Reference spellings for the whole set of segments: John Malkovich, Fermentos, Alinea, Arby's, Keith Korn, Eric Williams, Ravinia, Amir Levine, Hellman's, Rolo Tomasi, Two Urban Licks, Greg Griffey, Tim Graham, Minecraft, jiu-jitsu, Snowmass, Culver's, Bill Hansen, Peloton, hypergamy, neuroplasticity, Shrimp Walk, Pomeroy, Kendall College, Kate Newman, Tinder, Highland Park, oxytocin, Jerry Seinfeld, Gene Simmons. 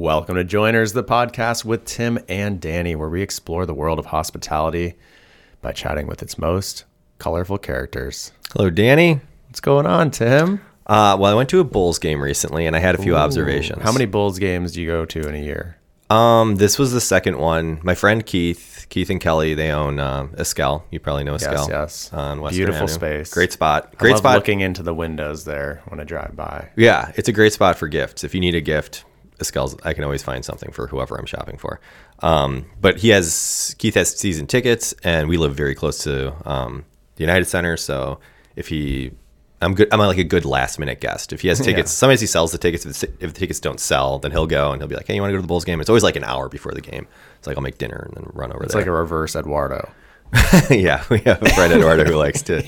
Welcome to Joiners, the podcast with Tim and Danny, where we explore the world of hospitality by chatting with its most colorful characters. Hello, Danny. What's going on, Tim? Well, I went to a Bulls game recently, and I had a few observations. How many Bulls games do you go to in a year? This was the second one. My friend Keith and Kelly, they own Eskel. You probably know Eskel. Yes. On Western Beautiful Avenue. Space. Great spot. Great I love spot. Looking into the windows there when I drive by. Yeah, it's a great spot for gifts. If you need a gift, Eskel's. I can always find something for whoever I'm shopping for. But Keith has season tickets, and we live very close to the United Center. So if he, I'm like a good last minute guest. If he has tickets, sometimes he sells the tickets. If the tickets don't sell, then he'll go and he'll be like, hey, you want to go to the Bulls game? It's always like an hour before the game. It's like, I'll make dinner and then run over there. It's like a reverse Eduardo. Yeah. We have a friend Eduardo who likes to.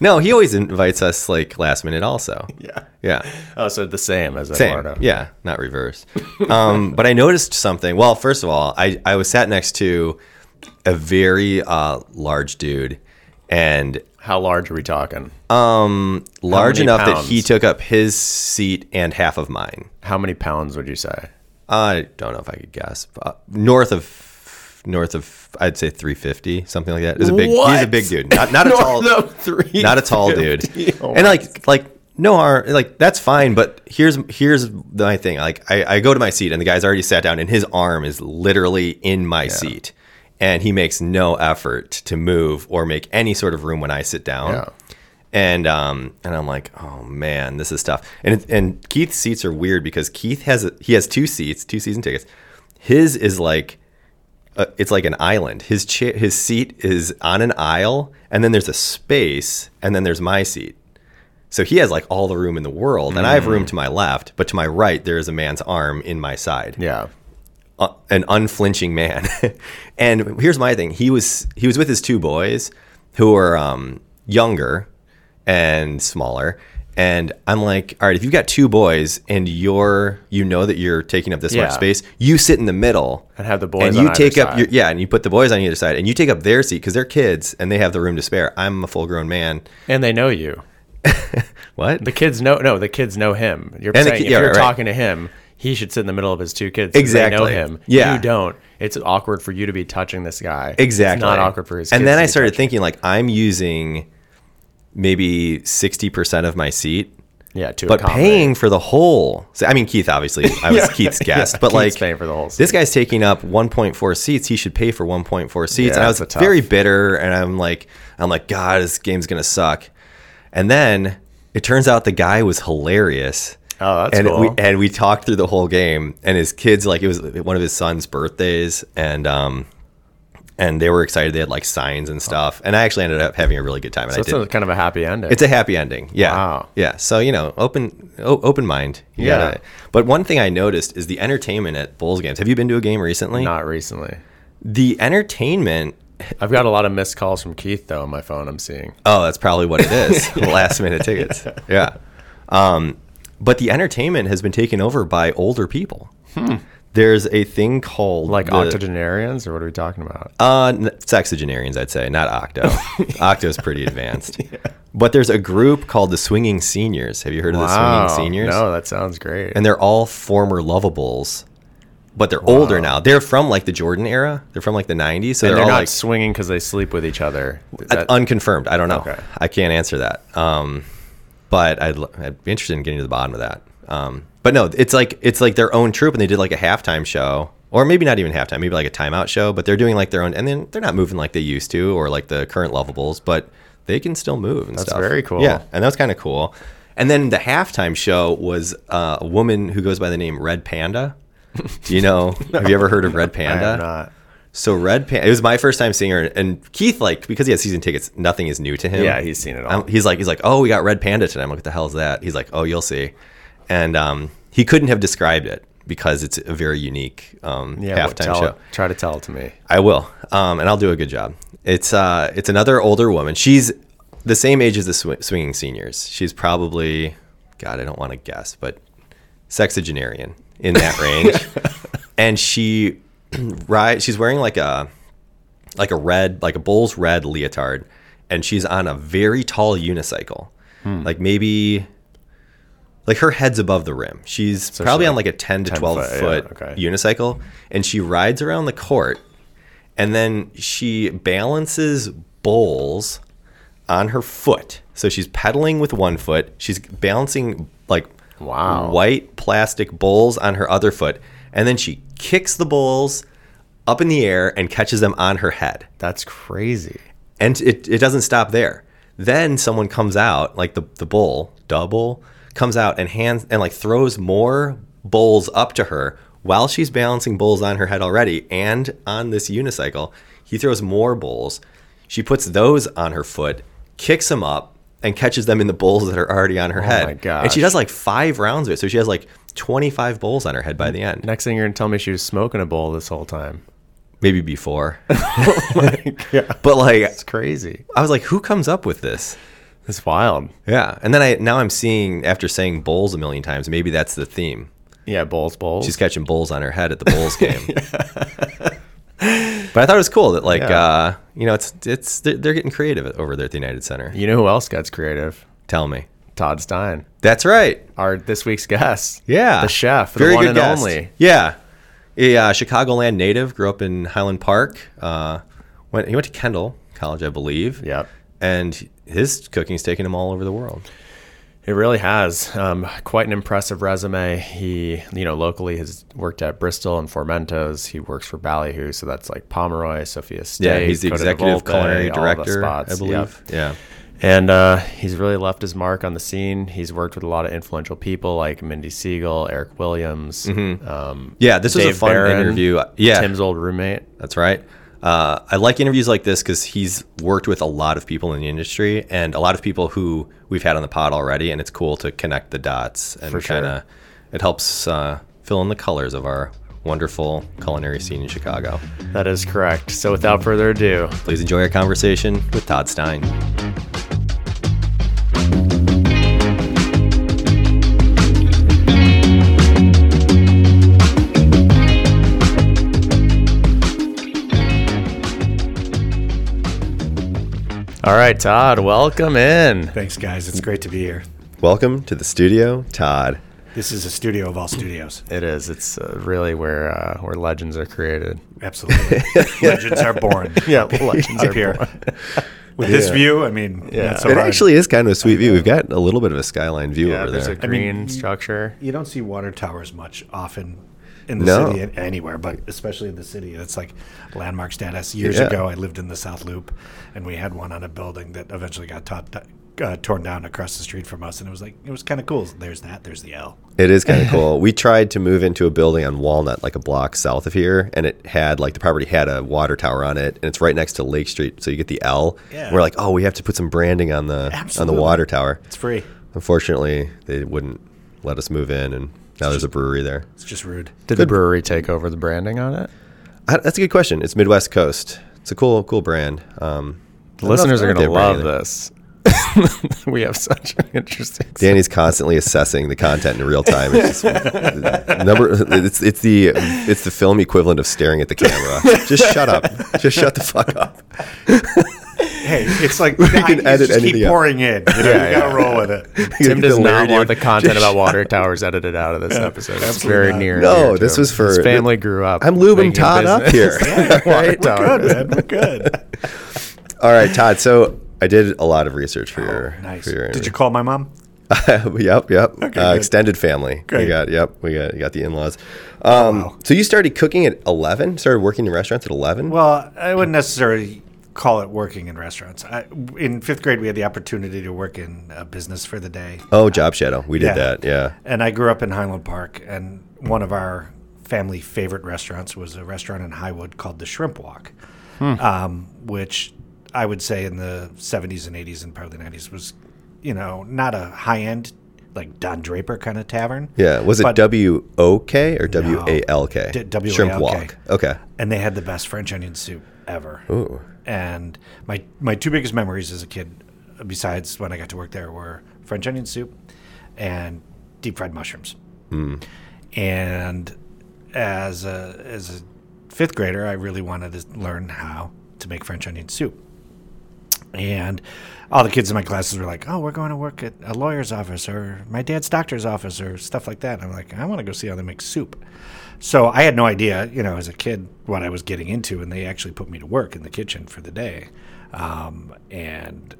No, he always invites us like last minute also. Yeah. Yeah. Oh, so the same as Eduardo. Same. Yeah. Not reverse. But I noticed something. Well, first of all, I was sat next to a very large dude. And how large are we talking? Large enough pounds? That he took up his seat and half of mine. How many pounds would you say? I don't know if I could guess. North of, I'd say 350, something like that. He's a big dude. Not a tall, not a tall dude. Oh, and like no harm. Like that's fine. But here's my thing. Like I go to my seat and the guy's already sat down and his arm is literally in my seat. And he makes no effort to move or make any sort of room when I sit down. Yeah. And I'm like, oh man, this is tough. And Keith's seats are weird because Keith has two season tickets. His is like, it's like an island. His seat is on an aisle and then there's a space and then there's my seat. So he has like all the room in the world and I have room to my left, but to my right, there is a man's arm in my side. Yeah. An unflinching man. And here's my thing. He was with his two boys who are younger and smaller. And I'm like, all right, if you've got two boys and you're taking up this much space, you sit in the middle and have the boys and you on take up side. And you put the boys on either side and you take up their seat because they're kids and they have the room to spare. I'm a full grown man. And they know you. What? The kids know him. You're saying if you're talking to him. He should sit in the middle of his two kids. Exactly. They know him. Yeah. You don't. It's awkward for you to be touching this guy. Exactly. It's not awkward for his kids. And then I started thinking, like, I'm using maybe 60% of my seat. Yeah. But paying for the whole. So, I mean, Keith, obviously. I was Keith's guest. Yeah, but Keith's like, paying for the whole seat. This guy's taking up 1.4 seats. He should pay for 1.4 seats. Yeah, and I was very bitter. And I'm like, God, this game's going to suck. And then it turns out the guy was hilarious. Oh, that's cool. We talked through the whole game, and his kids, like, it was one of his son's birthdays, and they were excited. They had like signs and stuff, and I actually ended up having a really good time. And so kind of a happy ending. It's a happy ending, yeah. Wow. Yeah. So open mind. You gotta, but one thing I noticed is the entertainment at Bulls games. Have you been to a game recently? Not recently. The entertainment. I've got a lot of missed calls from Keith though on my phone. I'm seeing. Oh, that's probably what it is. Last minute tickets. Yeah. But the entertainment has been taken over by older people. There's a thing called... Like octogenarians, or what are we talking about? Sexagenarians, I'd say, not octo. Octo's pretty advanced. Yeah. But there's a group called the Swinging Seniors. Have you heard of the Swinging Seniors? No, that sounds great. And they're all former lovables, but they're older now. They're from like the Jordan era. They're from like the 90s. So they're all not like, swinging because they sleep with each other. Unconfirmed. I don't know. Okay. I can't answer that. But I'd be interested in getting to the bottom of that. But no, it's like their own troupe, and they did like a halftime show, or maybe not even halftime, maybe like a timeout show. But they're doing like their own, and then they're not moving like they used to, or like the current lovables, but they can still move and stuff. That's very cool. Yeah, and that's kind of cool. And then the halftime show was a woman who goes by the name Red Panda. Do you know? No, have you ever heard of Red Panda? I have not. So Red Panda, it was my first time seeing her, and Keith, like, because he has season tickets, nothing is new to him. Yeah, he's seen it all. He's like, oh, we got Red Panda tonight. I'm like, what the hell is that? He's like, oh, you'll see. And he couldn't have described it because it's a very unique halftime show. Try to tell it to me. I will, and I'll do a good job. It's another older woman. She's the same age as the Swinging Seniors. She's probably, God, I don't want to guess, but sexagenarian in that range, and she. Right, she's wearing like a Bulls red leotard, and she's on a very tall unicycle, like maybe Like, her head's above the rim. She's so probably on like a 10 to 12-foot unicycle, and she rides around the court, and then she balances bowls on her foot. So she's pedaling with one foot. She's balancing, like, white plastic bowls on her other foot, and then she kicks the bowls up in the air and catches them on her head. That's crazy. And it doesn't stop there. Then someone comes out, like the bowl, double, comes out and hands and like throws more bowls up to her while she's balancing bowls on her head already, and on this unicycle he throws more bowls. She puts those on her foot, kicks them up, and catches them in the bowls that are already on her head. My gosh. And she does like 5 rounds of it, so she has like 25 bowls on her head by the end. Next thing you're gonna tell me she was smoking a bowl this whole time. Maybe before. Oh my God. But like, it's crazy. I was like, who comes up with this? That's wild. Yeah. And then I'm seeing, after saying bowls a million times, maybe that's the theme. Yeah, bowls. She's catching bowls on her head at the bowls game. But I thought it was cool that they're getting creative over there at the United Center. You know who else gets creative? Tell me. Todd Stein. That's right. Our this week's guest. Yeah. The chef. Very the one good and guest. Only. Yeah. A Chicagoland native, grew up in Highland Park. He went to Kendall College, I believe. Yep. And his cooking's taken him all over the world. It really has. Quite an impressive resume. He, locally has worked at Bristol and Fermentos. He works for Ballyhoo, so that's like Pomeroy, Sophia Stay. Yeah, he's the executive culinary director, I believe. Yep. Yeah. And he's really left his mark on the scene. He's worked with a lot of influential people like Mindy Siegel, Eric Williams. Mm-hmm. This was a fun interview. Yeah, Tim's old roommate. That's right. I like interviews like this because he's worked with a lot of people in the industry and a lot of people who we've had on the pod already, and it's cool to connect the dots and kind of it helps fill in the colors of our wonderful culinary scene in Chicago. That is correct. So without further ado, please enjoy our conversation with Todd Stein. All right, Todd, welcome in. Thanks, guys. It's great to be here. Welcome to the studio, Todd. This is a studio of all studios. It is. It's really where legends are created. Absolutely. Legends are born. Yeah, legends are here. With this view, it actually is kind of a sweet view. We've got a little bit of a skyline view over there. There's a green structure. You don't see water towers much often in the city anywhere, but especially in the city, it's like landmark status. Years ago, I lived in the South Loop, and we had one on a building that eventually got torn down across the street from us, and it was kind of cool. There's the L. It is kind of cool. We tried to move into a building on Walnut, like a block south of here, and it had the property had a water tower on it, and it's right next to Lake Street, so you get the L. Yeah. We're like, we have to put some branding on the on the water tower. It's free. Unfortunately, they wouldn't let us move in, and now there's a brewery there. It's just rude. Did the brewery take over the branding on it? That's a good question. It's Midwest Coast. It's a cool brand. The listeners are going to love this. We have such an interesting. Danny's constantly assessing the content in real time. It's it's the film equivalent of staring at the camera. Just shut up. Just shut the fuck up. Hey, it's like we can edit just keep pouring in. You gotta roll with it. Tim does not want the content about water towers edited out of this episode. It's very near. No, this was for his family grew up. I'm lubing Todd up here. Water tower. We're good. All right, Todd. So I did a lot of research for your. Nice. For your did you call my mom? Yep. Okay, extended family. Great. We got the in-laws. So you started cooking at 11. Started working in restaurants at 11. Well, I wouldn't necessarily call it working in restaurants. In fifth grade, we had the opportunity to work in a business for the day. Oh, job shadow. We did that. Yeah. And I grew up in Highland Park, and one of our family favorite restaurants was a restaurant in Highwood called the Shrimp Walk, which I would say in the 70s and 80s and probably 90s was, not a high-end, like Don Draper kind of tavern. Yeah. Was it W-O-K or W-A-L-K? W-A-L-K. Shrimp Walk. Okay. And they had the best French onion soup ever. Ooh. And my two biggest memories as a kid, besides when I got to work there, were French onion soup and deep-fried mushrooms. Mm. And as a fifth grader, I really wanted to learn how to make French onion soup. And all the kids in my classes were like, oh, we're going to work at a lawyer's office or my dad's doctor's office or stuff like that. And I'm like, I want to go see how they make soup. So I had no idea, you know, as a kid what I was getting into. And they actually put me to work in the kitchen for the day and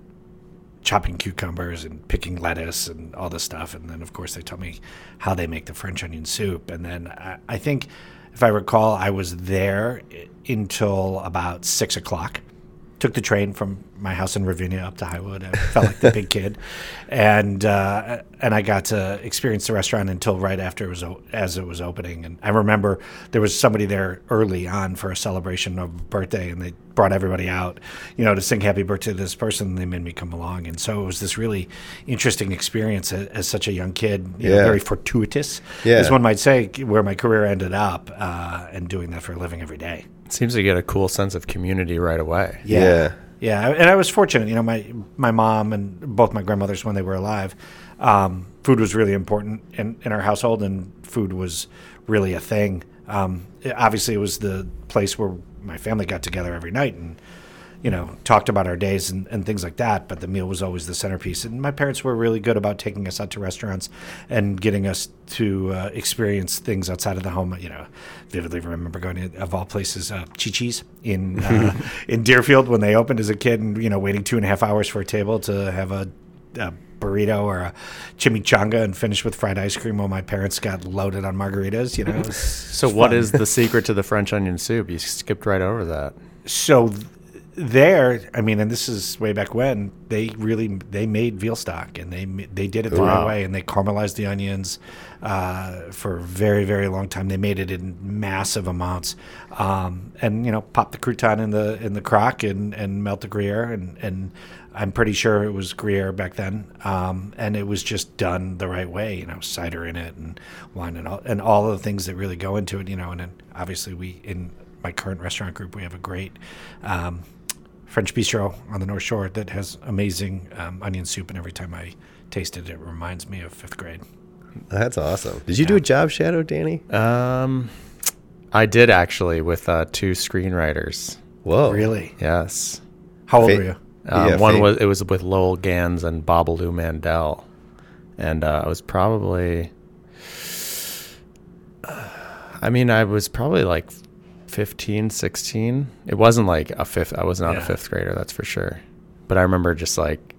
chopping cucumbers and picking lettuce and all this stuff. And then, of course, they taught me how they make the French onion soup. And then I think, if I recall, I was there until about 6 o'clock. Took the train from my house in Ravinia up to Highwood. I felt like the big kid. And I got to experience the restaurant until right after it was as it was opening. And I remember there was somebody there early on for a celebration of a birthday, and they brought everybody out, you know, to sing happy birthday to this person, and they made me come along. And so it was this really interesting experience as such a young kid, you know, very fortuitous, as one might say, where my career ended up and doing that for a living every day. Seems to get a cool sense of community right away. Yeah. And I was fortunate. You know, my mom and both my grandmothers, when they were alive, food was really important in our household, and food was really a thing. Obviously, it was the place where my family got together every night and, you know, talked about our days and things like that. But the meal was always the centerpiece. And my parents were really good about taking us out to restaurants and getting us to experience things outside of the home. You know, vividly remember going to, of all places, Chi-Chi's in Deerfield when they opened as a kid, and, you know, waiting 2.5 hours for a table to have a burrito or a chimichanga and finished with fried ice cream while my parents got loaded on margaritas, you know. So what is the secret to the French onion soup? You skipped right over that. So there, I mean, and this is way back when, they made veal stock, and they did it the right way, and they caramelized the onions for a very, very long time. They made it in massive amounts, and, you know, pop the crouton in the crock and melt the Gruyere, and I'm pretty sure it was Gruyere back then, and it was just done the right way, you know, cider in it and wine and all of the things that really go into it, you know, and then obviously in my current restaurant group, we have a great French bistro on the North Shore that has amazing onion soup, and every time I taste it, it reminds me of fifth grade. That's awesome. Did you do a job shadow, Danny? I did, actually, with 2 screenwriters. Whoa! Really? Yes. How old were you? It was with Lowell Gans and Babalu Mandel, and I was probably, like 15, 16. It wasn't like I was not a fifth grader, that's for sure. But I remember just like,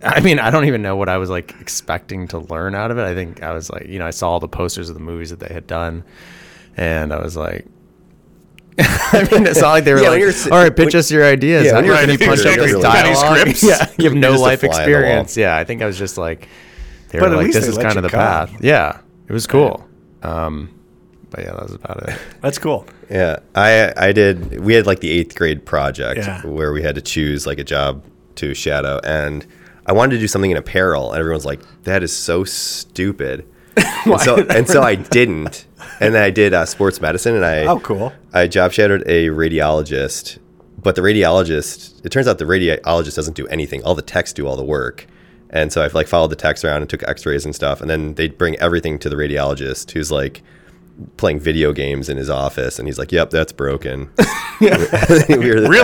I mean, I don't even know what I was like expecting to learn out of it. I think I was like, you know, I saw all the posters of the movies that they had done, and I was like, I mean, it's not like they were all right, pitch us your ideas. Yeah, you're going to punch up this dialogue. Yeah, you have no life experience. Yeah, I think I was just like, they were like, this is kind of the path. Yeah, it was cool. But yeah, that was about it. That's cool. Yeah. I did, we had like the 8th grade project where we had to choose like a job to shadow, and I wanted to do something in apparel, and everyone's like, that is so stupid. and so I didn't. And then I did sports medicine, and I job shadowed a radiologist, but it turns out the radiologist doesn't do anything. All the techs do all the work. And so I've like followed the techs around and took x-rays and stuff, and then they bring everything to the radiologist, who's like playing video games in his office, and he's like, yep, that's broken. Really?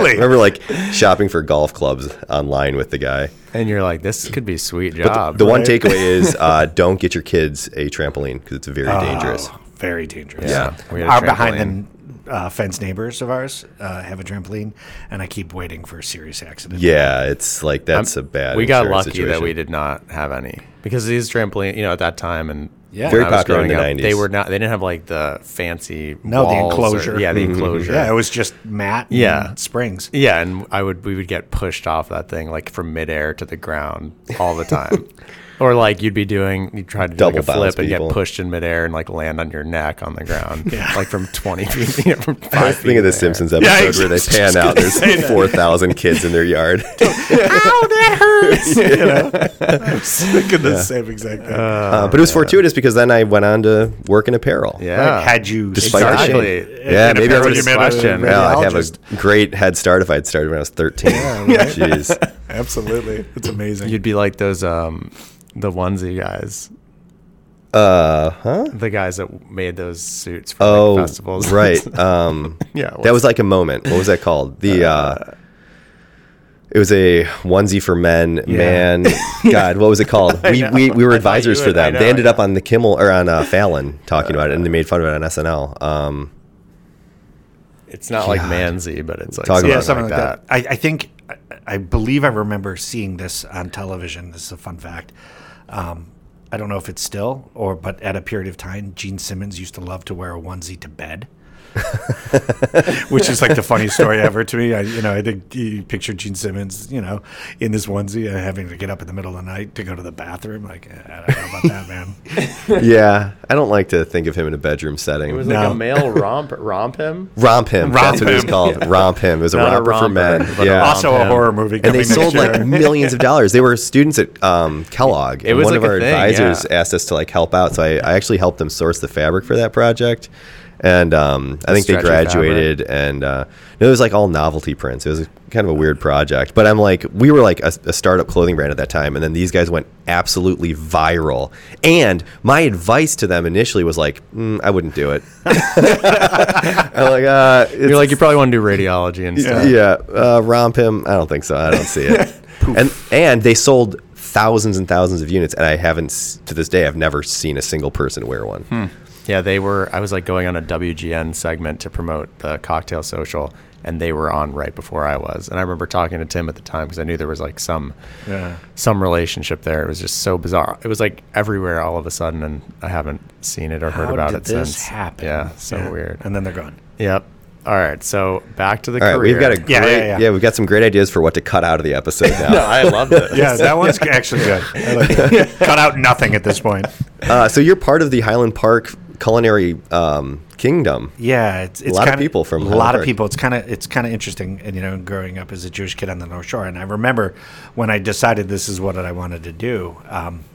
I remember like shopping for golf clubs online with the guy, and you're like, this could be a sweet job. The one takeaway is don't get your kids a trampoline, because it's very dangerous. Very dangerous. Yeah. Our behind them fence neighbors of ours have a trampoline, and I keep waiting for a serious accident. Yeah, it's like that's a bad We got lucky situation. That we did not have any, because these trampoline, you know, at that time, and yeah, very popular in the 90s. They were not. They didn't have like the fancy walls, the enclosure. The enclosure. Yeah, it was just mat and springs. Yeah, and we would get pushed off that thing like from midair to the ground all the time. Or like you'd try to do double like a flip and get pushed in midair and like land on your neck on the ground. Like from 20 feet, you know, from 5 I was thinking of the Simpsons episode where they pan out. There's 4,000 kids in their yard. Ow, that hurts. You know? I was thinking the same exact thing. But it was fortuitous, because then I went on to work in apparel. Yeah. Right. Had you exactly. Yeah, maybe I would have a great head start if I'd started when I was 13. Jeez. Absolutely. It's amazing. You'd be like those the onesie guys. The guys that made those suits for like festivals. Right. That was like a moment. What was that called? The It was a onesie for men. Yeah. Man, God, what was it called? We were advisors for them. They ended up on the Kimmel or on Fallon talking about it, and they made fun of it on SNL. It's not like Manzy, but it's like something like that. I believe I remember seeing this on television. This is a fun fact. I don't know if it's still but at a period of time, Gene Simmons used to love to wear a onesie to bed. Which is like the funniest story ever to me. I think you picture Gene Simmons, in this onesie and having to get up in the middle of the night to go to the bathroom. Like, I don't know about that, man. Yeah, I don't like to think of him in a bedroom setting. It was like a male romp him. Romp him. That's what it was called. Yeah. Romp him. It was a romper for men. Yeah. Also a horror movie. And they sold like millions of dollars. They were students at Kellogg. It was one of our advisors asked us to help out. So I actually helped them source the fabric for that project. And I think they graduated and it was all novelty prints. It was kind of a weird project, but we were a startup clothing brand at that time. And then these guys went absolutely viral. And my advice to them initially was I wouldn't do it. I'm you probably want to do radiology and stuff. Yeah. Romp him. I don't think so. I don't see it. and they sold thousands and thousands of units. And I haven't to this day, I've never seen a single person wear one. Hmm. Yeah, I was going on a WGN segment to promote the cocktail social, and they were on right before I was. And I remember talking to Tim at the time because I knew there was some relationship there. It was just so bizarre. It was everywhere all of a sudden, and I haven't seen it or heard about it since. How did this happen? Yeah, so weird. And then they're gone. Yep. All right, so back to the career. We've got we've got some great ideas for what to cut out of the episode now. No, I love it. Yeah, that one's actually good. I like that. Cut out nothing at this point. So you're part of the Highland Park culinary kingdom. Yeah, it's a lot of people from Highland Park. It's kind of interesting. And growing up as a Jewish kid on the North Shore, and I remember when I decided this is what I wanted to do.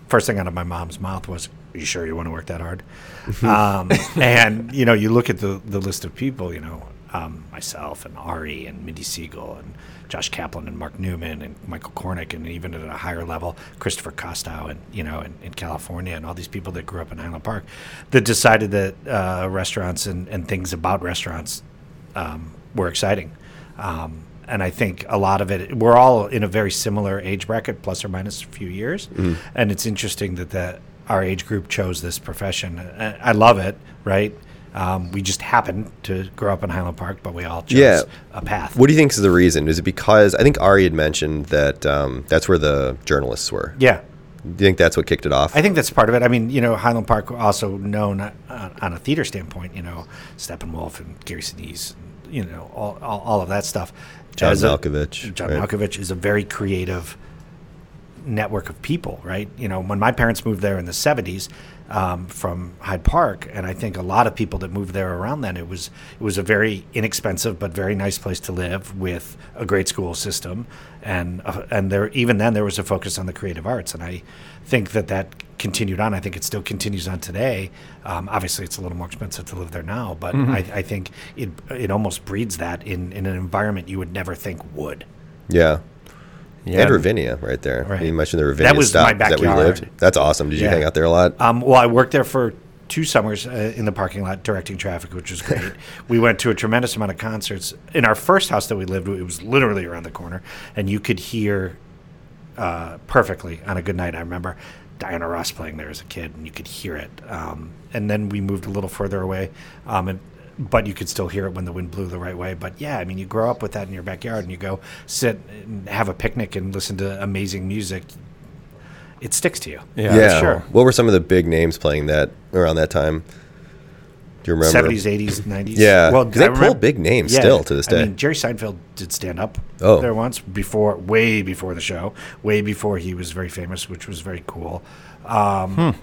First thing out of my mom's mouth was, "Are you sure you want to work that hard?" And you look at the list of people. Myself and Ari and Mindy Siegel and Josh Kaplan and Mark Newman and Michael Kornick, and even at a higher level, Christopher Costow and, in California, and all these people that grew up in Highland Park that decided that restaurants and things about restaurants were exciting. And I think a lot of it, we're all in a very similar age bracket, plus or minus a few years. Mm. And it's interesting that our age group chose this profession. I love it, right? We just happened to grow up in Highland Park, but we all chose a path. What do you think is the reason? Is it because I think Ari had mentioned that that's where the journalists were? Yeah. Do you think that's what kicked it off? I think that's part of it. I mean, Highland Park also known on a theater standpoint, Steppenwolf and Gary Sinise, all of that stuff. John Malkovich is a very creative network of people, right? When my parents moved there in the 70s, from Hyde Park, and I think a lot of people that moved there around then, it was a very inexpensive but very nice place to live with a great school system, and there even then there was a focus on the creative arts, and I think that continued on. I think it still continues on today. Obviously, it's a little more expensive to live there now, but mm-hmm. I think it almost breeds that in an environment you would never think would. Yeah. Yeah. And Ravinia right there. Right. You mentioned the Ravinia stop that we lived. That's awesome. Did you hang out there a lot? Well, I worked there for 2 summers in the parking lot directing traffic, which was great. We went to a tremendous amount of concerts. In our first house that we lived, it was literally around the corner, and you could hear perfectly on a good night. I remember Diana Ross playing there as a kid, and you could hear it. And then we moved a little further away, but you could still hear it when the wind blew the right way. But yeah, I mean, you grow up with that in your backyard, and you go sit and have a picnic and listen to amazing music. It sticks to you. Yeah. Sure. What were some of the big names playing that around that time? Do you remember? 70s, 80s, 90s. Yeah. Well, they pull big names still to this day. I mean, Jerry Seinfeld did stand up there once way before the show, way before he was very famous, which was very cool.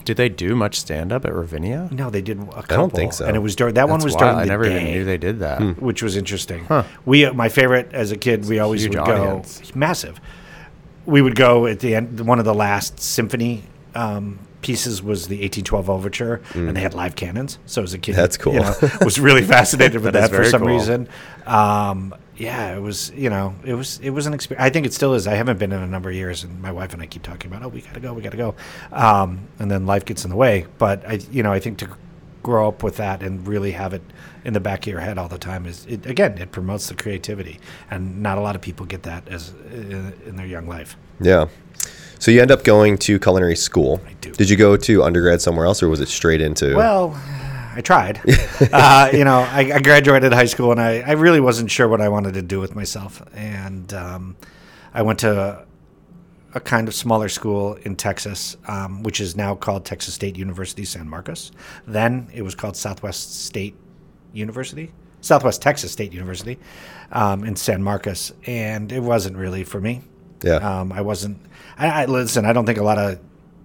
Did they do much stand-up at Ravinia? No, they did a couple. I don't think so. And it was during the day. I never even knew they did that. Which was interesting. Huh. My favorite as a kid, we always would go. Massive. We would go at the end. One of the last symphony pieces was the 1812 Overture, and they had live cannons. So as a kid, that's cool. Was really fascinated with that for some reason. Yeah, it was, it was an experience. I think it still is. I haven't been in a number of years, and my wife and I keep talking about, we got to go. And then life gets in the way. But I think to grow up with that and really have it in the back of your head all the time is, it, again, it promotes the creativity. And not a lot of people get that as in their young life. Yeah. So you end up going to culinary school. I do. Did you go to undergrad somewhere else, or was it straight into? Well, I tried. I graduated high school, and I really wasn't sure what I wanted to do with myself. And I went to a kind of smaller school in Texas, which is now called Texas State University San Marcos. Then it was called Southwest Texas State University in San Marcos, and it wasn't really for me. Yeah. Listen, I don't think a lot of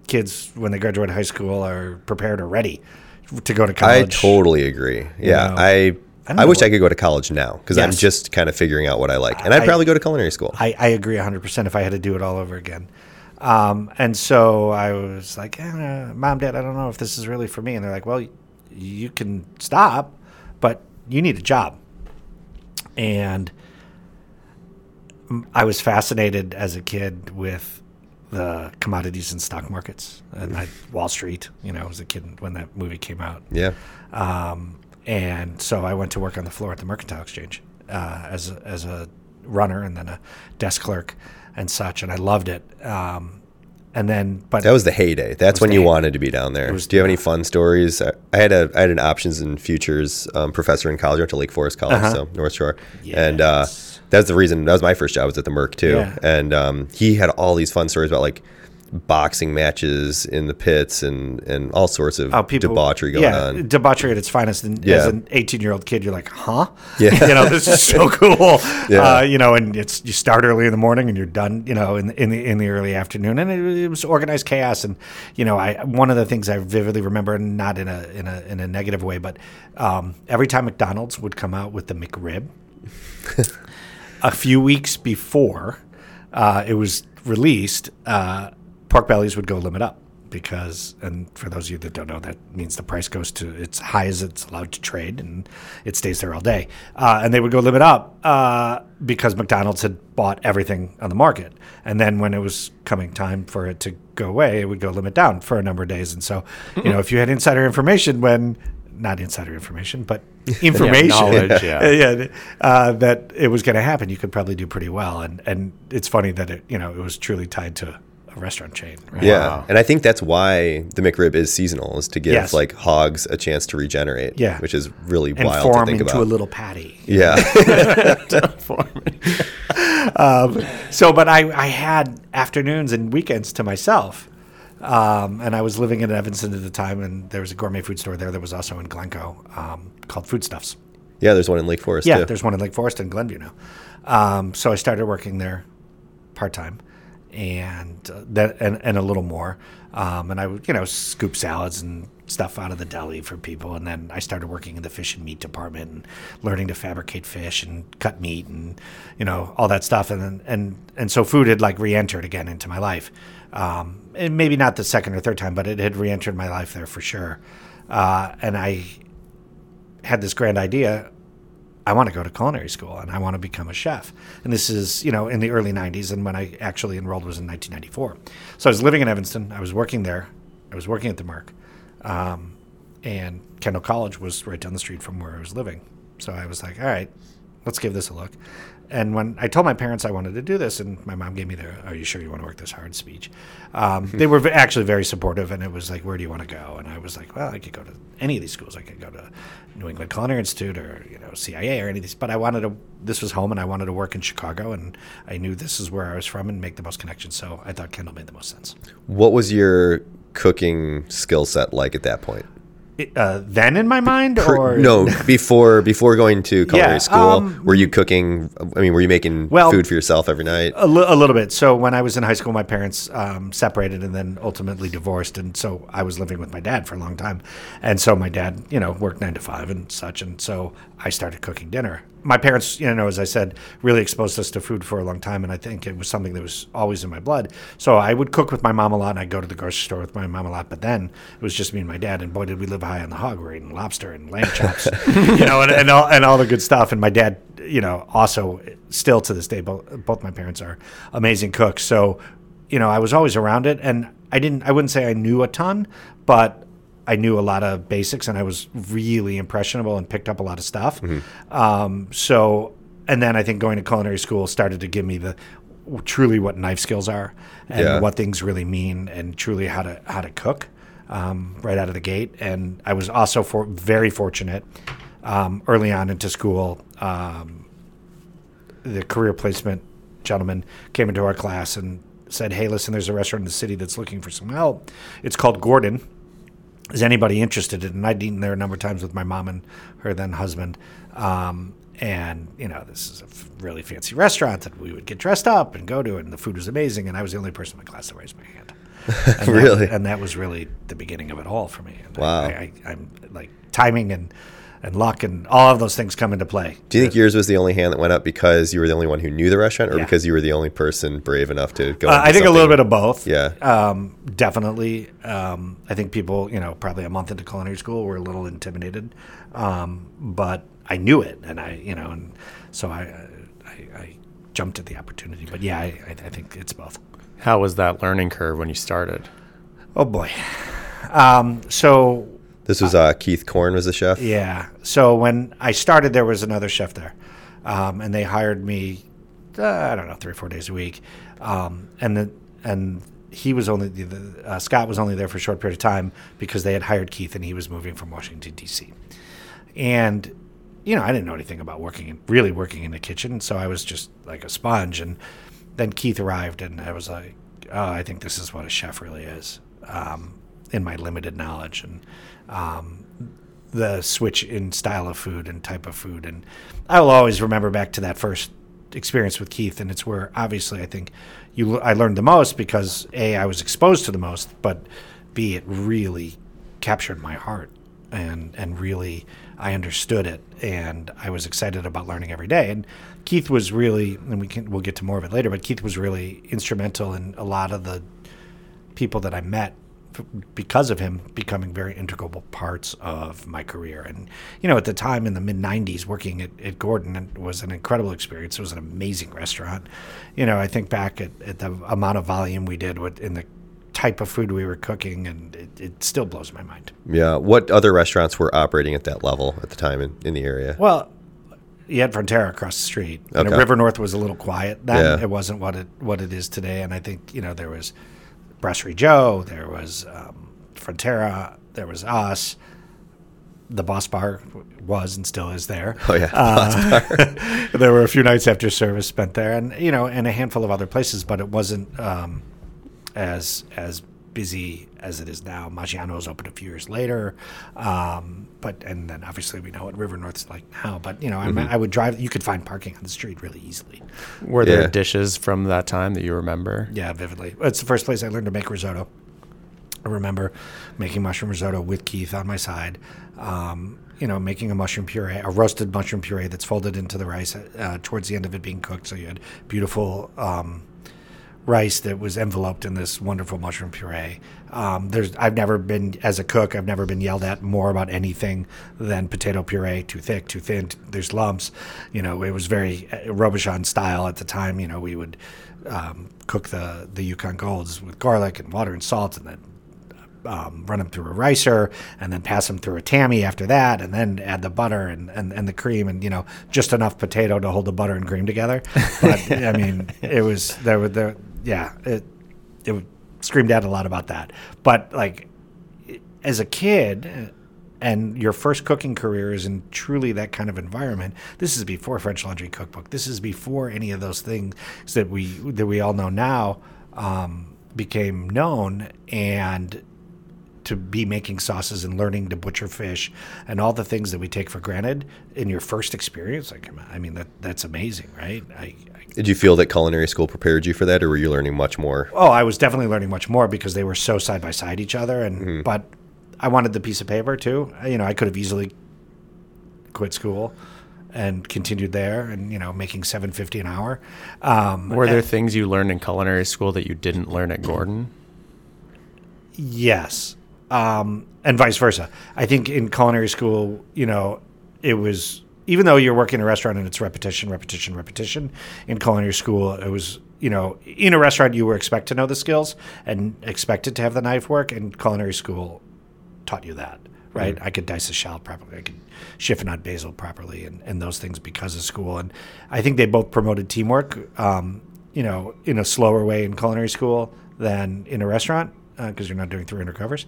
kids when they graduate high school are prepared or ready to go to college. I totally agree. Yeah. I wish I could go to college now because I'm just kind of figuring out what I like. And I'd probably go to culinary school. I agree 100% if I had to do it all over again. And so I was like, Mom, Dad, I don't know if this is really for me. And they're like, well, you can stop, but you need a job. And I was fascinated as a kid with the commodities and stock markets and Wall Street. I was a kid when that movie came out. Yeah. And so I went to work on the floor at the Mercantile Exchange as a runner and then a desk clerk and such, and I loved it. But that was the heyday. That's when you wanted to be down there. Do you have any fun stories? I had an options and futures professor in college. I went to Lake Forest College, so North Shore, and that's the reason. That was my first job. I was at the Merc too, and he had all these fun stories about boxing matches in the pits and all sorts of debauchery going on. Yeah, debauchery at its finest. And as an 18-year-old kid, you're like, huh? Yeah. This is so cool. Yeah. And it's you start early in the morning and you're done, in the early afternoon. And it was organized chaos. And one of the things I vividly remember, not in a negative way, but every time McDonald's would come out with the McRib, a few weeks before it was released. Pork bellies would go limit up because, and for those of you that don't know, that means the price goes to its high as it's allowed to trade and it stays there all day. And they would go limit up because McDonald's had bought everything on the market. And then when it was coming time for it to go away, it would go limit down for a number of days. And so, if you had insider information knowledge, that it was going to happen, you could probably do pretty well. And it's funny that it was truly tied to a restaurant chain. Right? Yeah. Wow. And I think that's why the McRib is seasonal, is to give hogs a chance to regenerate, which is really wild to think about. And form into a little patty. Yeah. But I had afternoons and weekends to myself. And I was living in Evanston at the time, and there was a gourmet food store there that was also in Glencoe called Foodstuffs. Yeah, there's one in Lake Forest. Yeah, there's one in Lake Forest and Glenview now. So I started working there part-time. And a little more. And I would, scoop salads and stuff out of the deli for people. And then I started working in the fish and meat department and learning to fabricate fish and cut meat and, all that stuff. And so food had re-entered again into my life. And maybe not the second or third time, but it had re-entered my life there for sure. And I had this grand idea. I want to go to culinary school and I want to become a chef. And this is, in the early 90s. And when I actually enrolled was in 1994. So I was living in Evanston. I was working there. I was working at the Merc. And Kendall College was right down the street from where I was living. So I was like, all right, let's give this a look. And when I told my parents I wanted to do this, and my mom gave me the, are you sure you want to work this hard speech? They were actually very supportive, and it was like, where do you want to go? And I was like, well, I could go to any of these schools. I could go to New England Culinary Institute or, CIA or any of these. But I wanted to, this was home, and I wanted to work in Chicago, and I knew this is where I was from and make the most connections. So I thought Kendall made the most sense. What was your cooking skill set like at that point? Then in my mind, or no, before going to culinary school, were you cooking? I mean, were you making food for yourself every night? A little bit. So when I was in high school, my parents separated and then ultimately divorced, and so I was living with my dad for a long time. And so my dad, worked 9 to 5 and such, and so I started cooking dinner. My parents, as I said, really exposed us to food for a long time, and I think it was something that was always in my blood. So I would cook with my mom a lot, and I'd go to the grocery store with my mom a lot, but then it was just me and my dad, and boy, did we live high on the hog. We're eating lobster and lamb chops, and all the good stuff. And my dad, also still to this day, both my parents are amazing cooks. So, I was always around it, and I wouldn't say I knew a ton, but I knew a lot of basics and I was really impressionable and picked up a lot of stuff. Mm-hmm. And then I think going to culinary school started to give me the truly what knife skills are and what things really mean and truly how to cook right out of the gate. And I was also very fortunate early on into school. The career placement gentleman came into our class and said, "Hey, listen, there's a restaurant in the city that's looking for some help. It's called Gordon. Is anybody interested?" And I'd eaten there a number of times with my mom and her then husband. And, you know, this is a really fancy restaurant that we would get dressed up and go to it, and the food was amazing. And I was the only person in my class that raised my hand. And really? And that was really the beginning of it all for me. And wow. I'm like timing and luck and all of those things come into play. Do you think yours was the only hand that went up because you were the only one who knew the restaurant, or because you were the only person brave enough to go? I think a little bit of both. Yeah, definitely. I think people, you know, probably a month into culinary school were a little intimidated, but I knew it, and I jumped at the opportunity. But yeah, I think it's both. How was that learning curve when you started? Oh boy, so. This was Keith Korn was the chef? Yeah. So when I started, there was another chef there. And they hired me, 3 or 4 days a week. And he was only Scott was only there for a short period of time because they had hired Keith and he was moving from Washington, D.C. And, you know, I didn't know anything about working in the kitchen. So I was just like a sponge. And then Keith arrived and I was like, oh, I think this is what a chef really is in my limited knowledge. And the switch in style of food and type of food. And I will always remember back to that first experience with Keith. And it's where obviously I think I learned the most because A, I was exposed to the most, but B, it really captured my heart and really I understood it. And I was excited about learning every day. And Keith was really, and we'll get to more of it later, but Keith was really instrumental in a lot of the people that I met because of him becoming very integral parts of my career. And, you know, at the time in the mid-'90s, working at Gordon, it was an incredible experience. It was an amazing restaurant. You know, I think back at the amount of volume we did in the type of food we were cooking, and it still blows my mind. Yeah. What other restaurants were operating at that level at the time in the area? Well, you had Frontera across the street. Okay. And River North was a little quiet then. Yeah. It wasn't what it is today. And I think, you know, there was Brasserie Joe, there was Frontera, there was us. The Boss Bar was and still is there. Oh, yeah. There were a few nights after service spent there and, you know, and a handful of other places, but it wasn't as busy as it is now. Maggiano's opened a few years later. And then obviously we know what River North's like now. But, you know, mm-hmm. I would drive. You could find parking on the street really easily. Were there dishes from that time that you remember? Yeah, vividly. It's the first place I learned to make risotto. I remember making mushroom risotto with Keith on my side. You know, making a mushroom puree, a roasted mushroom puree that's folded into the rice towards the end of it being cooked. So you had beautiful rice that was enveloped in this wonderful mushroom puree. I've never been yelled at more about anything than potato puree, too thick, too thin, there's lumps. You know, it was very Robichon style at the time. You know, we would cook the Yukon Golds with garlic and water and salt and then run them through a ricer and then pass them through a tammy after that and then add the butter and the cream and, you know, just enough potato to hold the butter and cream together. But, I mean, it was – it screamed out a lot about that. But, like, as a kid and your first cooking career is in truly that kind of environment, this is before French Laundry Cookbook. This is before any of those things that we all know now became known. And to be making sauces and learning to butcher fish and all the things that we take for granted in your first experience, like, I mean, that's amazing, right? Did you feel that culinary school prepared you for that, or were you learning much more? Oh, I was definitely learning much more because they were so side by side each other. And mm-hmm. But I wanted the piece of paper too. You know, I could have easily quit school and continued there and, you know, making $7.50 an hour. Were there things you learned in culinary school that you didn't learn at Gordon? Yes. And vice versa. I think in culinary school, you know, it was, even though you're working in a restaurant and it's repetition, repetition, repetition, in culinary school, it was, you know, in a restaurant, you were expected to know the skills and expected to have the knife work. In culinary school, taught you that, right? Mm-hmm. I could dice a shallot properly. I could chiffonade basil properly and those things because of school. And I think they both promoted teamwork, you know, in a slower way in culinary school than in a restaurant because you're not doing 300 covers.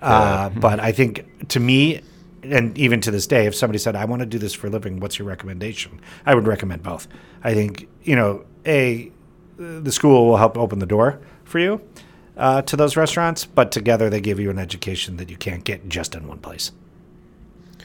But I think to me, and even to this day, if somebody said, I want to do this for a living, what's your recommendation? I would recommend both. I think, you know, the school will help open the door for you to those restaurants, but together they give you an education that you can't get just in one place.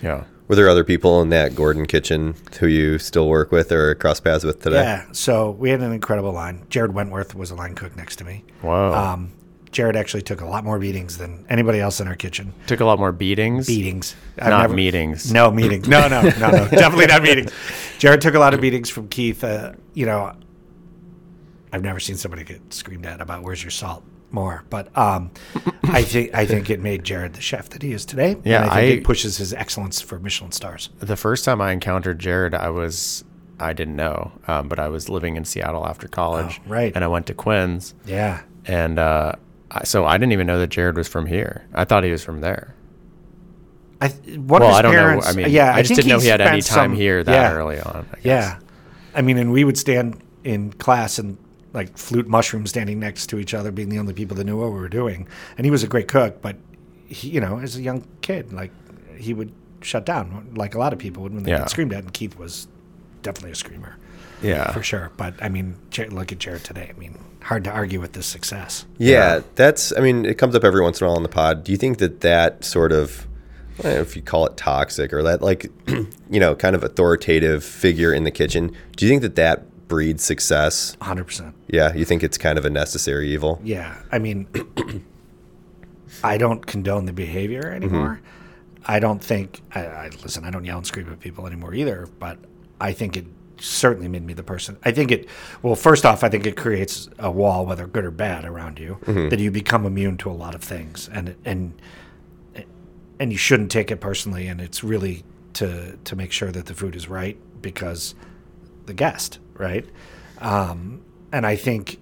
Yeah. Were there other people in that Gordon kitchen who you still work with or cross paths with today? Yeah. So we had an incredible line. Jared Wentworth was a line cook next to me. Wow. Jared actually took a lot more beatings than anybody else in our kitchen. Took a lot more beatings? Beatings. Not meetings. No, meetings. No. Definitely not meetings. Jared took a lot of beatings from Keith. You know, I've never seen somebody get screamed at about where's your salt more. But I think it made Jared the chef that he is today. Yeah, and I think it pushes his excellence for Michelin stars. The first time I encountered Jared, I didn't know, but I was living in Seattle after college. Oh, right. And I went to Quinn's. Yeah. And so I didn't even know that Jared was from here. I thought he was from there. I don't know. I mean, yeah, I just didn't know he had any time here that early on, I guess. Yeah. I mean, and we would stand in class and like flute mushrooms standing next to each other, being the only people that knew what we were doing. And he was a great cook, but he, you know, as a young kid, like he would shut down like a lot of people would when they get screamed at. And Keith was definitely a screamer. Yeah, for sure. But I mean, look at Jared today. I mean, hard to argue with this success. Yeah, you know? I mean, it comes up every once in a while on the pod. Do you think that sort of, I don't know if you call it toxic or that, like, you know, kind of authoritative figure in the kitchen, do you think that breeds success? 100%. Yeah, you think it's kind of a necessary evil? Yeah, I mean, I don't condone the behavior anymore. Mm-hmm. I don't think, listen, I don't yell and scream at people anymore either, but I think it certainly made me the person. I think it, well, first off, I think it creates a wall, whether good or bad, around you, mm-hmm. that you become immune to a lot of things, and you shouldn't take it personally, and it's really to make sure that the food is right because the guest, right? And I think,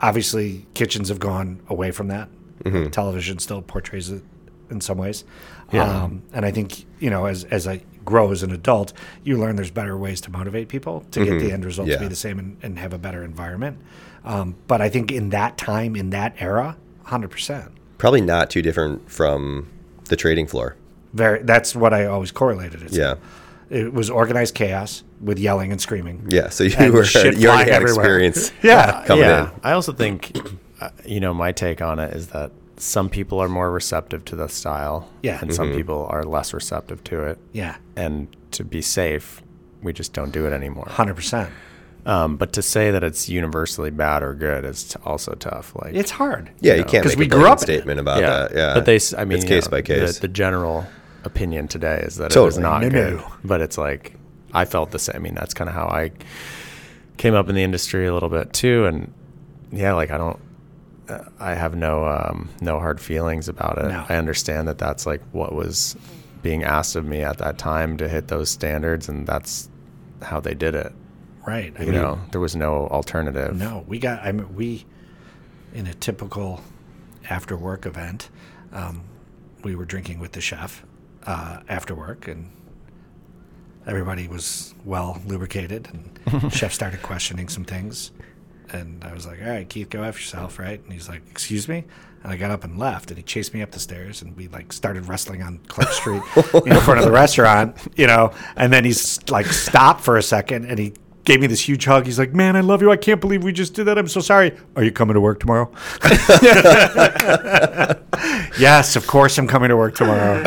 obviously, kitchens have gone away from that. Mm-hmm. Television still portrays it in some ways. Yeah. And I think, you know, as I grow as an adult, you learn there's better ways to motivate people to mm-hmm. get the end result to be the same and have a better environment. But I think in that time, in that era, 100%. Probably not too different from the trading floor. That's what I always correlated it to. Yeah. It was organized chaos with yelling and screaming. Yeah, so you already had experience coming in. I also think, you know, my take on it is that some people are more receptive to the style and some people are less receptive to it. Yeah. And to be safe, we just don't do it anymore. 100%. But to say that it's universally bad or good is also tough. Like, it's hard. Yeah, you can't make a statement about that. Yeah. But I mean, it's case by case. The general opinion today is that it is not good. But it's like, I felt the same. I mean, that's kind of how I came up in the industry a little bit too. And yeah, like I have no hard feelings about it. No. I understand that that's like what was being asked of me at that time to hit those standards, and that's how they did it. Right. I mean, know, there was no alternative. No, we in a typical after work event, we were drinking with the chef after work, and everybody was well lubricated, and chef started questioning some things. And I was like, all right, Keith, go after yourself, right? And he's like, excuse me? And I got up and left, and he chased me up the stairs, and we, like, started wrestling on Clark Street in front of the restaurant, you know. And then he's, like, stopped for a second, and he gave me this huge hug. He's like, man, I love you. I can't believe we just did that. I'm so sorry. Are you coming to work tomorrow? Yes, of course I'm coming to work tomorrow.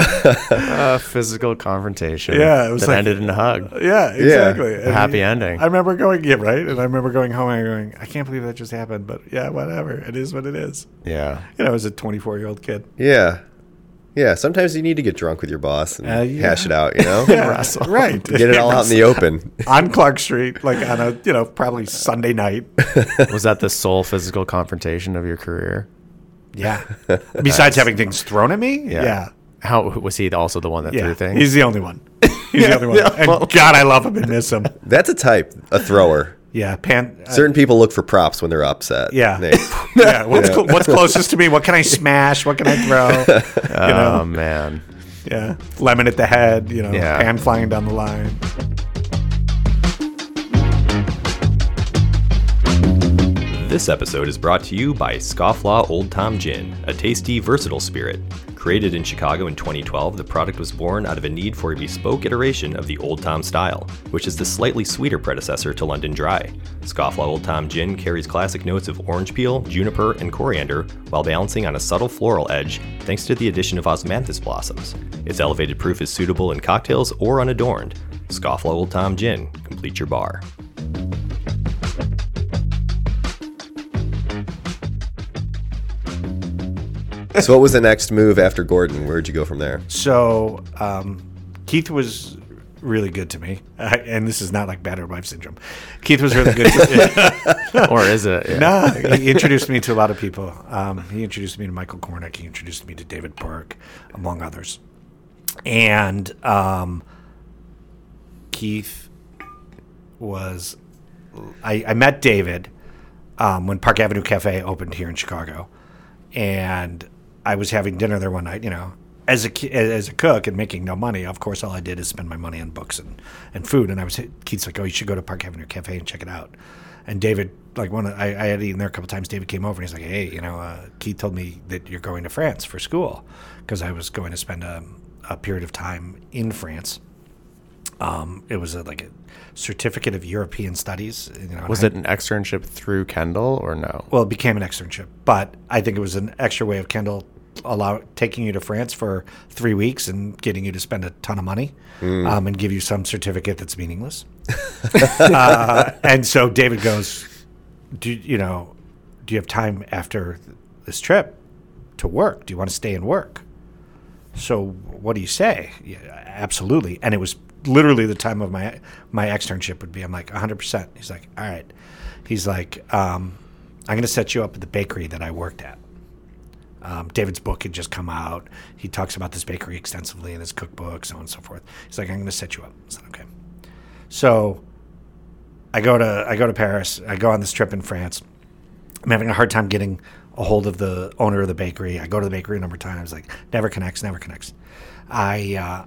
Physical confrontation. Yeah. It was ended in a hug. Yeah, exactly. Yeah, happy ending. I remember going, and I remember going home and going, I can't believe that just happened, but yeah, whatever. It is what it is. Yeah. You know, I was a 24-year-old kid. Yeah. Yeah, sometimes you need to get drunk with your boss and hash it out, you know? Right. Get it all out in the open. On Clark Street, like on a, you know, probably Sunday night. Was that the sole physical confrontation of your career? Yeah. Besides having things thrown at me? Yeah. How was he also the one that threw things? He's the only one. And God, I love him and miss him. That's a type, a thrower. Yeah. Certain people look for props when they're upset. Yeah. Yeah. What's closest to me? What can I smash? What can I throw? Oh, man. Yeah. Lemon at the head, pan flying down the line. This episode is brought to you by Scofflaw Old Tom Gin, a tasty, versatile spirit. Created in Chicago in 2012, the product was born out of a need for a bespoke iteration of the Old Tom style, which is the slightly sweeter predecessor to London Dry. Scofflaw Old Tom Gin carries classic notes of orange peel, juniper, and coriander, while balancing on a subtle floral edge thanks to the addition of osmanthus blossoms. Its elevated proof is suitable in cocktails or unadorned. Scofflaw Old Tom Gin, complete your bar. So what was the next move after Gordon? Where'd you go from there? So Keith was really good to me. And this is not like battered wife syndrome. Keith was really good to me. Or is it? Yeah. No, he introduced me to a lot of people. He introduced me to Michael Kornick. He introduced me to David Park, among others. And Keith was – I met David when Park Avenue Cafe opened here in Chicago. And I was having dinner there one night, as a cook and making no money. Of course, all I did is spend my money on books and food. And Keith's like, oh, you should go to Park Avenue Cafe and check it out. And David, I had eaten there a couple times. David came over and he's like, hey, Keith told me that you're going to France for school, because I was going to spend a period of time in France. It was a certificate of European studies. Was it an externship through Kendall or no? Well, it became an externship, but I think it was an extra way of Kendall taking you to France for 3 weeks and getting you to spend a ton of money and give you some certificate that's meaningless. And so David goes, do you have time after this trip to work? Do you want to stay and work? So what do you say? Yeah, absolutely. And it was literally the time of my externship would be. I'm like, 100%. He's like, all right. He's like, I'm going to set you up at the bakery that I worked at. David's book had just come out. He talks about this bakery extensively in his cookbook, so on and so forth. He's like, I'm going to set you up. I said, okay. So I go to Paris. I go on this trip in France. I'm having a hard time getting a hold of the owner of the bakery. I go to the bakery a number of times. Like, never connects. I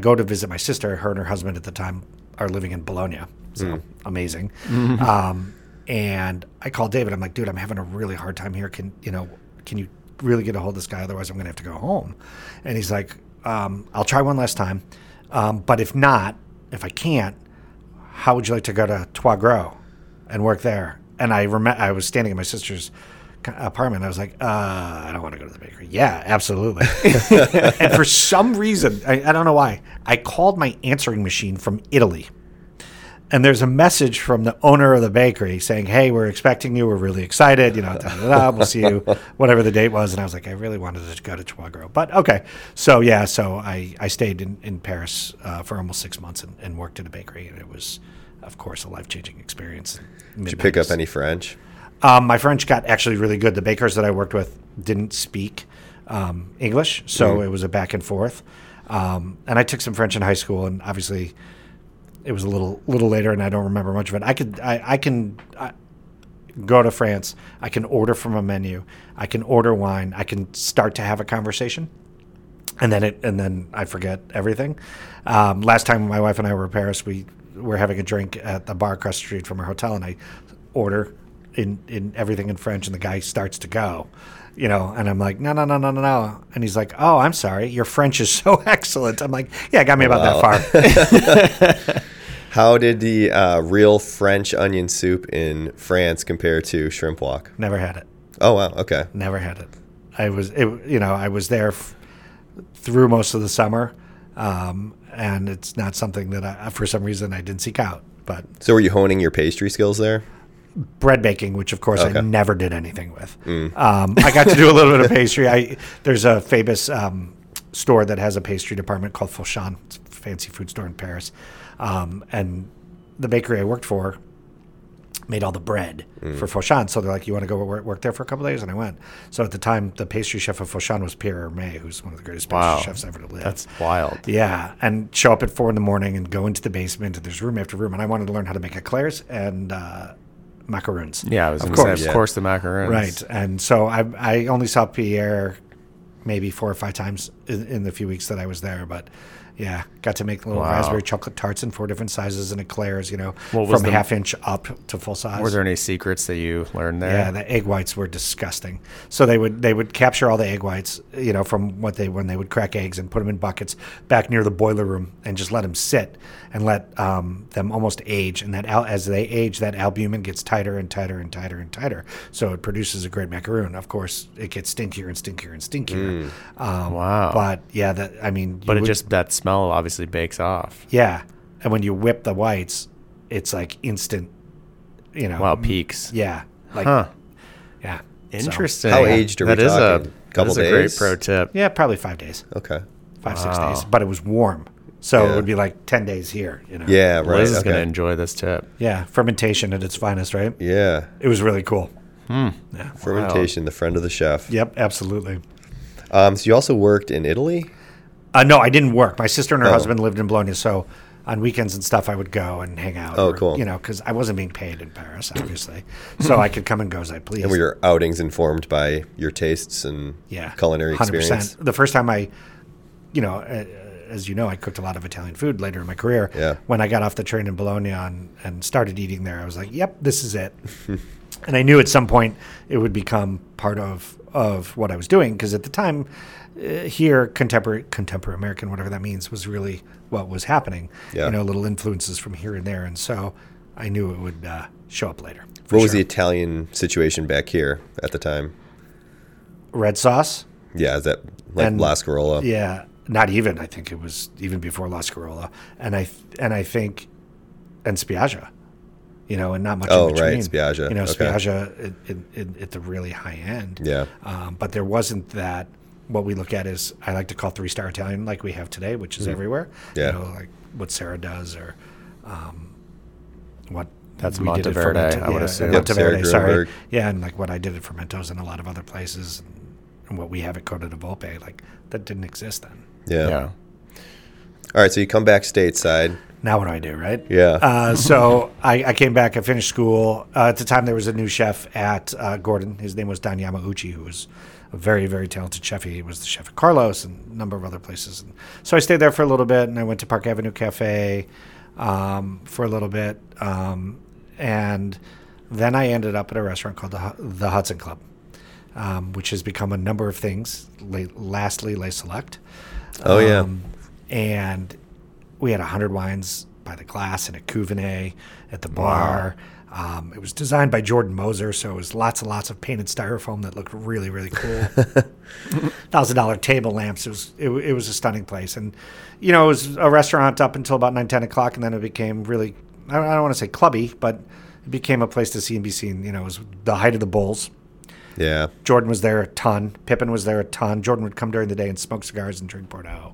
go to visit my sister. Her and her husband at the time are living in Bologna. So amazing. Mm-hmm. And I call David. I'm like, dude, I'm having a really hard time here. Can you really get a hold of this guy? Otherwise, I'm going to have to go home. And he's like, I'll try one last time. But if I can't, how would you like to go to Trois Gros and work there? And I remember I was standing in my sister's apartment. I was like, I don't want to go to the bakery. Yeah, absolutely. And for some reason, I don't know why, I called my answering machine from Italy. And there's a message from the owner of the bakery saying, hey, we're expecting you. We're really excited. We'll see you, whatever the date was. And I was like, I really wanted to go to Trois Gros. But okay. So, yeah, I stayed in Paris for almost 6 months and worked at a bakery. And it was, of course, a life-changing experience. Did you pick up any French? My French got actually really good. The bakers that I worked with didn't speak English, so it was a back and forth. And I took some French in high school, and obviously it was a little later, and I don't remember much of it. I can go to France. I can order from a menu. I can order wine. I can start to have a conversation, and then I forget everything. Last time my wife and I were in Paris, we were having a drink at the bar across the street from our hotel, and I order in everything in French, and the guy starts to go, and I'm like, no. And he's like, oh, I'm sorry. Your French is so excellent. I'm like, yeah, it got me about that far. How did the real French onion soup in France compare to Shrimp Walk? Never had it. Oh, wow. Okay. Never had it. I was there through most of the summer. And it's not something that for some reason I didn't seek out, but. So were you honing your pastry skills there? Bread baking, which of course I never did anything with. I got to do a little bit of pastry. There's a famous store that has a pastry department called Fauchon. It's a fancy food store in Paris. And the bakery I worked for made all the bread for Fauchon. So they're like, you want to go work there for a couple of days? And I went. So at the time, the pastry chef of Fauchon was Pierre Hermé, who's one of the greatest pastry chefs ever to live. That's wild. Yeah. And show up at 4 a.m. and go into the basement, and there's room after room. And I wanted to learn how to make eclairs and macaroons. Yeah, I was going to say, of course, the macaroons. Right. And so I only saw Pierre maybe 4 or 5 times in the few weeks that I was there. But yeah, got to make little raspberry chocolate tarts in 4 different sizes and eclairs, you know, from the half inch up to full size. Were there any secrets that you learned there? Yeah, the egg whites were disgusting. So they would capture all the egg whites, you know, from when they would crack eggs and put them in buckets back near the boiler room and just let them sit and let them almost age. And that as they age, that albumin gets tighter and tighter and tighter and tighter. So it produces a great macaroon. Of course, it gets stinkier and stinkier and stinkier. Wow. But yeah, that smell obviously bakes off. Yeah. And when you whip the whites, it's like instant, you know. Wow, peaks. Yeah. Like, huh. Yeah. Interesting. So, how aged are we talking? That is a great pro tip. Yeah, probably 5 days. Okay. 5, 6 days. But it was warm. So it would be like 10 days here, you know. Yeah, right. Liz is going to enjoy this tip. Yeah. Fermentation at its finest, right? Yeah. It was really cool. Yeah. Fermentation, the friend of the chef. Yep, absolutely. So you also worked in Italy? No, I didn't work. My sister and her husband lived in Bologna, so on weekends and stuff, I would go and hang out. Oh, cool. You know, because I wasn't being paid in Paris, obviously, so I could come and go as I pleased. And were your outings informed by your tastes and culinary 100%. Experience? The first time I, you know, as you know, I cooked a lot of Italian food later in my career. Yeah. When I got off the train in Bologna and started eating there, I was like, yep, this is it. And I knew at some point it would become part of what I was doing, because at the time, here, contemporary American, whatever that means, was really what was happening. Yeah. You know, little influences from here and there, and so I knew it would show up later. What was the Italian situation back here at the time? Red sauce. Yeah, is that like La Scarola? Yeah, not even. I think it was even before La Scarola, and I think Spiaggia. You know, and not much in between. Oh, right, Spiaggia. You know, Spiaggia at the really high end. Yeah. But there wasn't that. What we look at is, I like to call 3-star Italian, like we have today, which is everywhere. Yeah. You know, like what Sarah does, or what that's we did at Fermentos. I would assume. Monteverde, sorry. Yeah, and like what I did at Fermentos and a lot of other places, and what we have at Coda di Volpe, like that didn't exist then. Yeah. All right, so you come back stateside. Now what do I do, right? Yeah. So I came back. I finished school. At the time, there was a new chef at Gordon. His name was Don Yamauchi, who was a very, very talented chef. He was the chef at Carlos and a number of other places. And so I stayed there for a little bit, and I went to Park Avenue Cafe for a little bit. And then I ended up at a restaurant called the Hudson Club, which has become a number of things, lastly, Les Select. Oh, yeah. And we had 100 wines by the glass and a Cuvée at the bar. Wow. It was designed by Jordan Moser, so it was lots and lots of painted styrofoam that looked really, really cool. $1,000 table lamps. It was a stunning place. And, you know, it was a restaurant up until about 9, 10 o'clock, and then it became really, I don't want to say clubby, but it became a place to see and be seen. You know, it was the height of the Bulls. Yeah. Jordan was there a ton. Pippen was there a ton. Jordan would come during the day and smoke cigars and drink Bordeaux.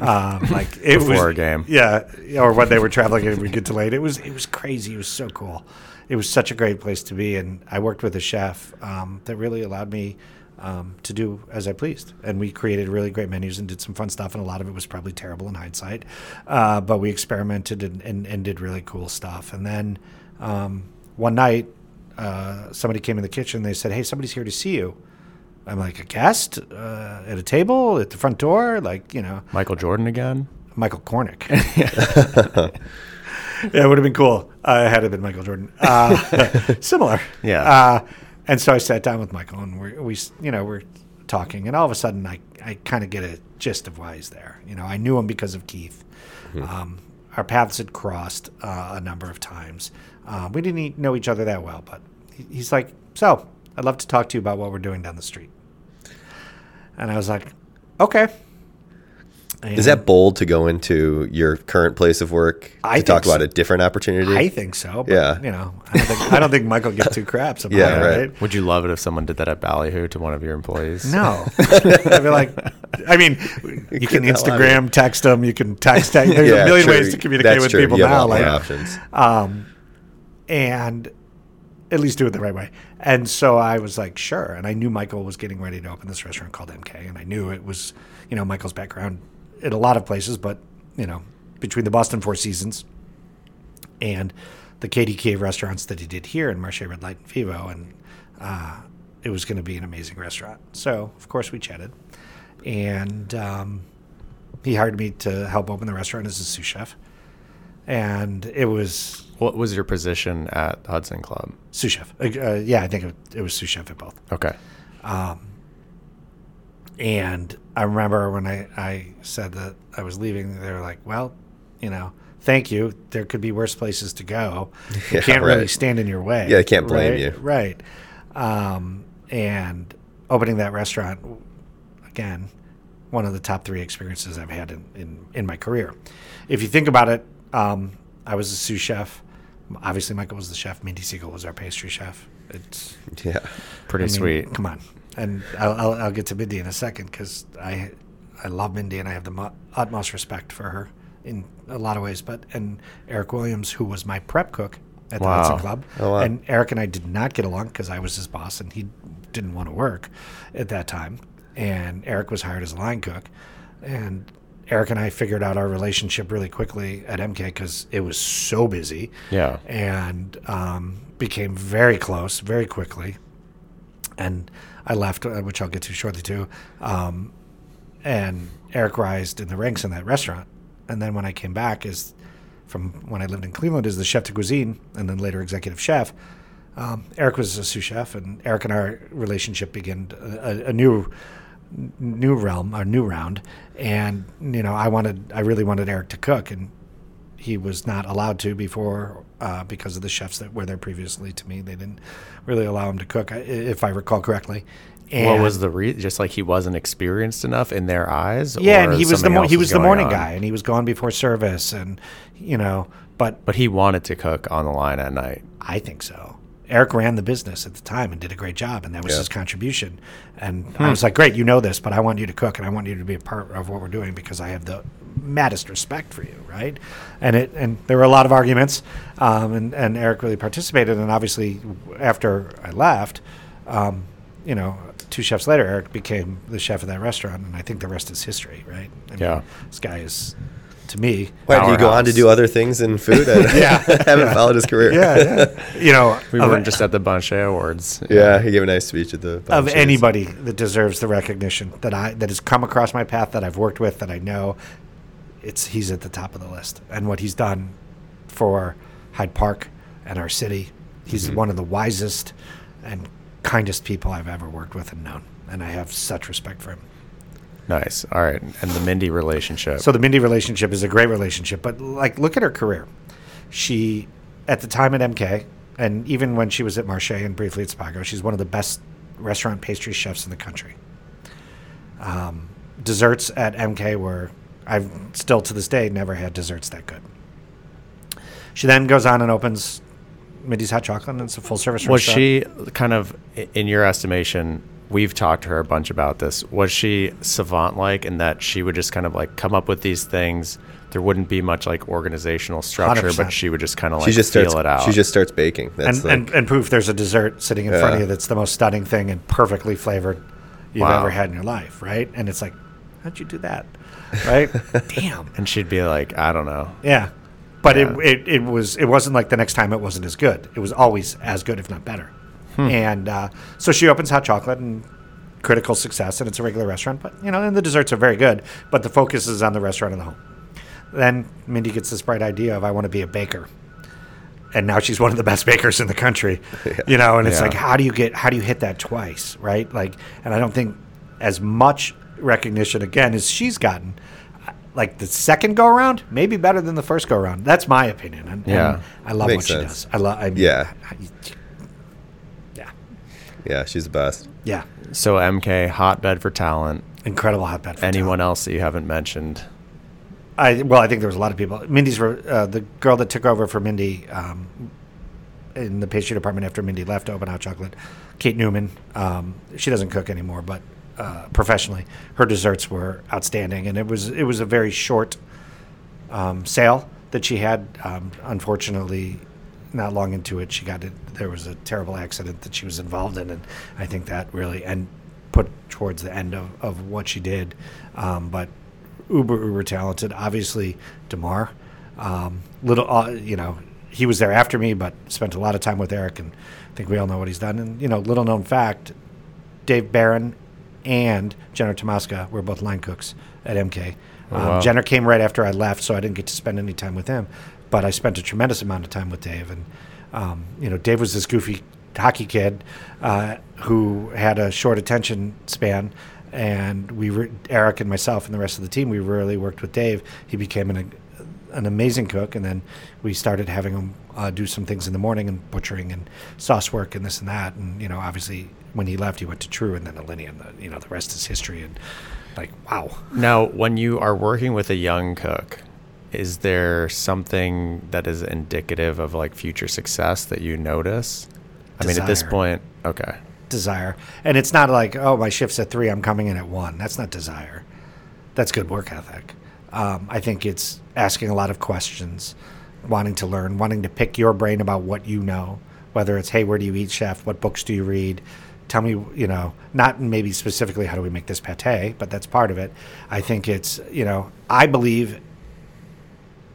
Like it before was a game, yeah, or when they were traveling and we get delayed. It was crazy. It was so cool. It was such a great place to be, and I worked with a chef that really allowed me to do as I pleased. And we created really great menus and did some fun stuff. And a lot of it was probably terrible in hindsight, but we experimented and did really cool stuff. And then one night, somebody came in the kitchen. They said, "Hey, somebody's here to see you." I'm like, a guest at a table at the front door, like, you know. Michael Jordan again? Michael Kornick. Yeah, it would have been cool had it been Michael Jordan. Similar. Yeah. And so I sat down with Michael, and we're talking, and all of a sudden I kind of get a gist of why he's there. You know, I knew him because of Keith. Mm-hmm. Our paths had crossed a number of times. We didn't know each other that well, but he's like, so I'd love to talk to you about what we're doing down the street. And I was like, okay. And is that bold to go into your current place of work to talk about a different opportunity? I think so. But, yeah. You know, I don't think Michael gives two craps about it, right? Would you love it if someone did that at Ballyhoo to one of your employees? No. I'd be like, I mean, you can Instagram, text them. You can text. There's a million ways to communicate with people now. Like, options. And at least do it the right way. And so I was like, sure. And I knew Michael was getting ready to open this restaurant called MK. And I knew it was, you know, Michael's background at a lot of places, but, you know, between the Boston Four Seasons and the KDK restaurants that he did here in Marche, Red Light, and Vivo. And it was going to be an amazing restaurant. So, of course, we chatted. And he hired me to help open the restaurant as a sous chef. And it was... What was your position at Hudson Club? Sous chef. Yeah, I think it was sous chef at both. Okay. And I remember when I said that I was leaving, they were like, well, you know, thank you. There could be worse places to go. You can't really stand in your way. Yeah, I can't blame you. Right. And opening that restaurant, again, one of the top three experiences I've had in my career. If you think about it, I was a sous chef. Obviously, Michael was the chef. Mindy Siegel was our pastry chef. It's pretty sweet. Come on, and I'll get to Mindy in a second because I love Mindy and I have the utmost respect for her in a lot of ways. But and Eric Williams, who was my prep cook at the Hudson Club, and Eric and I did not get along because I was his boss and he didn't want to work at that time. And Eric was hired as a line cook, and Eric and I figured out our relationship really quickly at MK because it was so busy. Yeah. And became very close very quickly. And I left, which I'll get to shortly too. And Eric rised in the ranks in that restaurant. And then when I came back is from when I lived in Cleveland as the chef de cuisine and then later executive chef. Eric was a sous chef, and Eric and our relationship began a new realm, a new round. And, you know, I really wanted Eric to cook, and he was not allowed to before because of the chefs that were there previously to me. They didn't really allow him to cook, if I recall correctly. And what was the reason? Just like he wasn't experienced enough in their eyes? Yeah, and he was the morning guy, and he was gone before service, and, you know, but he wanted to cook on the line at night. I think so. Eric ran the business at the time and did a great job, and that was his contribution. And I was like, great, you know this, but I want you to cook, and I want you to be a part of what we're doing because I have the maddest respect for you, right? And there were a lot of arguments, and Eric really participated. And obviously, after I left, you know, two chefs later, Eric became the chef of that restaurant, and I think the rest is history, right? I mean, this guy is... To me, why did you go on to do other things in food? And haven't followed his career. You know, we weren't just at the Banché Awards. Yeah, he gave a nice speech at the Banché of anybody that deserves the recognition that has come across my path that I've worked with that I know. He's at the top of the list, and what he's done for Hyde Park and our city. He's one of the wisest and kindest people I've ever worked with and known, and I have such respect for him. Nice. All right. And the Mindy relationship. So the Mindy relationship is a great relationship, but like, look at her career. She, at the time at MK, and even when she was at Marche and briefly at Spago, she's one of the best restaurant pastry chefs in the country. Desserts at MK were, I've still to this day never had desserts that good. She then goes on and opens Mindy's Hot Chocolate, and it's a full service restaurant. Was she kind of, in your estimation, we've talked to her a bunch about this. Was she savant-like in that she would just kind of like come up with these things? There wouldn't be much like organizational structure, 100%. But she would just kind of like feel it out. She just starts baking. That's and poof, there's a dessert sitting in front of you that's the most stunning thing and perfectly flavored you've ever had in your life, right? And it's like, how'd you do that, right? Damn. And she'd be like, I don't know. Yeah. But it wasn't like the next time it wasn't as good. It was always as good, if not better. And so she opens Hot Chocolate and critical success, and it's a regular restaurant. But, you know, and the desserts are very good, but the focus is on the restaurant and the home. Then Mindy gets this bright idea of, I want to be a baker. And now she's one of the best bakers in the country, you know, and it's like, how do you hit that twice, right? Like, and I don't think as much recognition, again, as she's gotten, like the second go around, maybe better than the first go around. That's my opinion. And I love what she does. Yeah, she's the best. Yeah. So MK, hotbed for talent. Incredible hotbed for talent. Anyone else that you haven't mentioned? I think there was a lot of people. Mindy's the girl that took over for Mindy in the pastry department after Mindy left Open Hot Chocolate, Kate Newman. She doesn't cook anymore, but professionally, her desserts were outstanding. And it was a very short sale that she had. Unfortunately, not long into it, she got it. There was a terrible accident that she was involved in, and I think that really put towards the end of what she did. But uber talented, obviously. Damar, he was there after me, but spent a lot of time with Eric, and I think we all know what he's done. And little known fact, Dave Barron and Jenner Tomaska were both line cooks at MK. Wow. Jenner came right after I left, so I didn't get to spend any time with him, but I spent a tremendous amount of time with Dave. And Dave was this goofy hockey kid who had a short attention span, and Eric and myself and the rest of the team, we really worked with Dave. He became an amazing cook, and then we started having him do some things in the morning, and butchering and sauce work and this and that. And obviously when he left, he went to True and then Alinea, and the rest is history. And like, wow. Now, when you are working with a young cook, is there something that is indicative of like future success that you notice? Desire. I mean, at this point, okay. Desire. And it's not like, oh, my shift's at 3:00, I'm coming in at 1:00. That's not desire. That's good work ethic. I think it's asking a lot of questions, wanting to learn, wanting to pick your brain about what you know, whether it's, hey, where do you eat, chef? What books do you read? Tell me, not maybe specifically how do we make this pate, but that's part of it. I think it's, I believe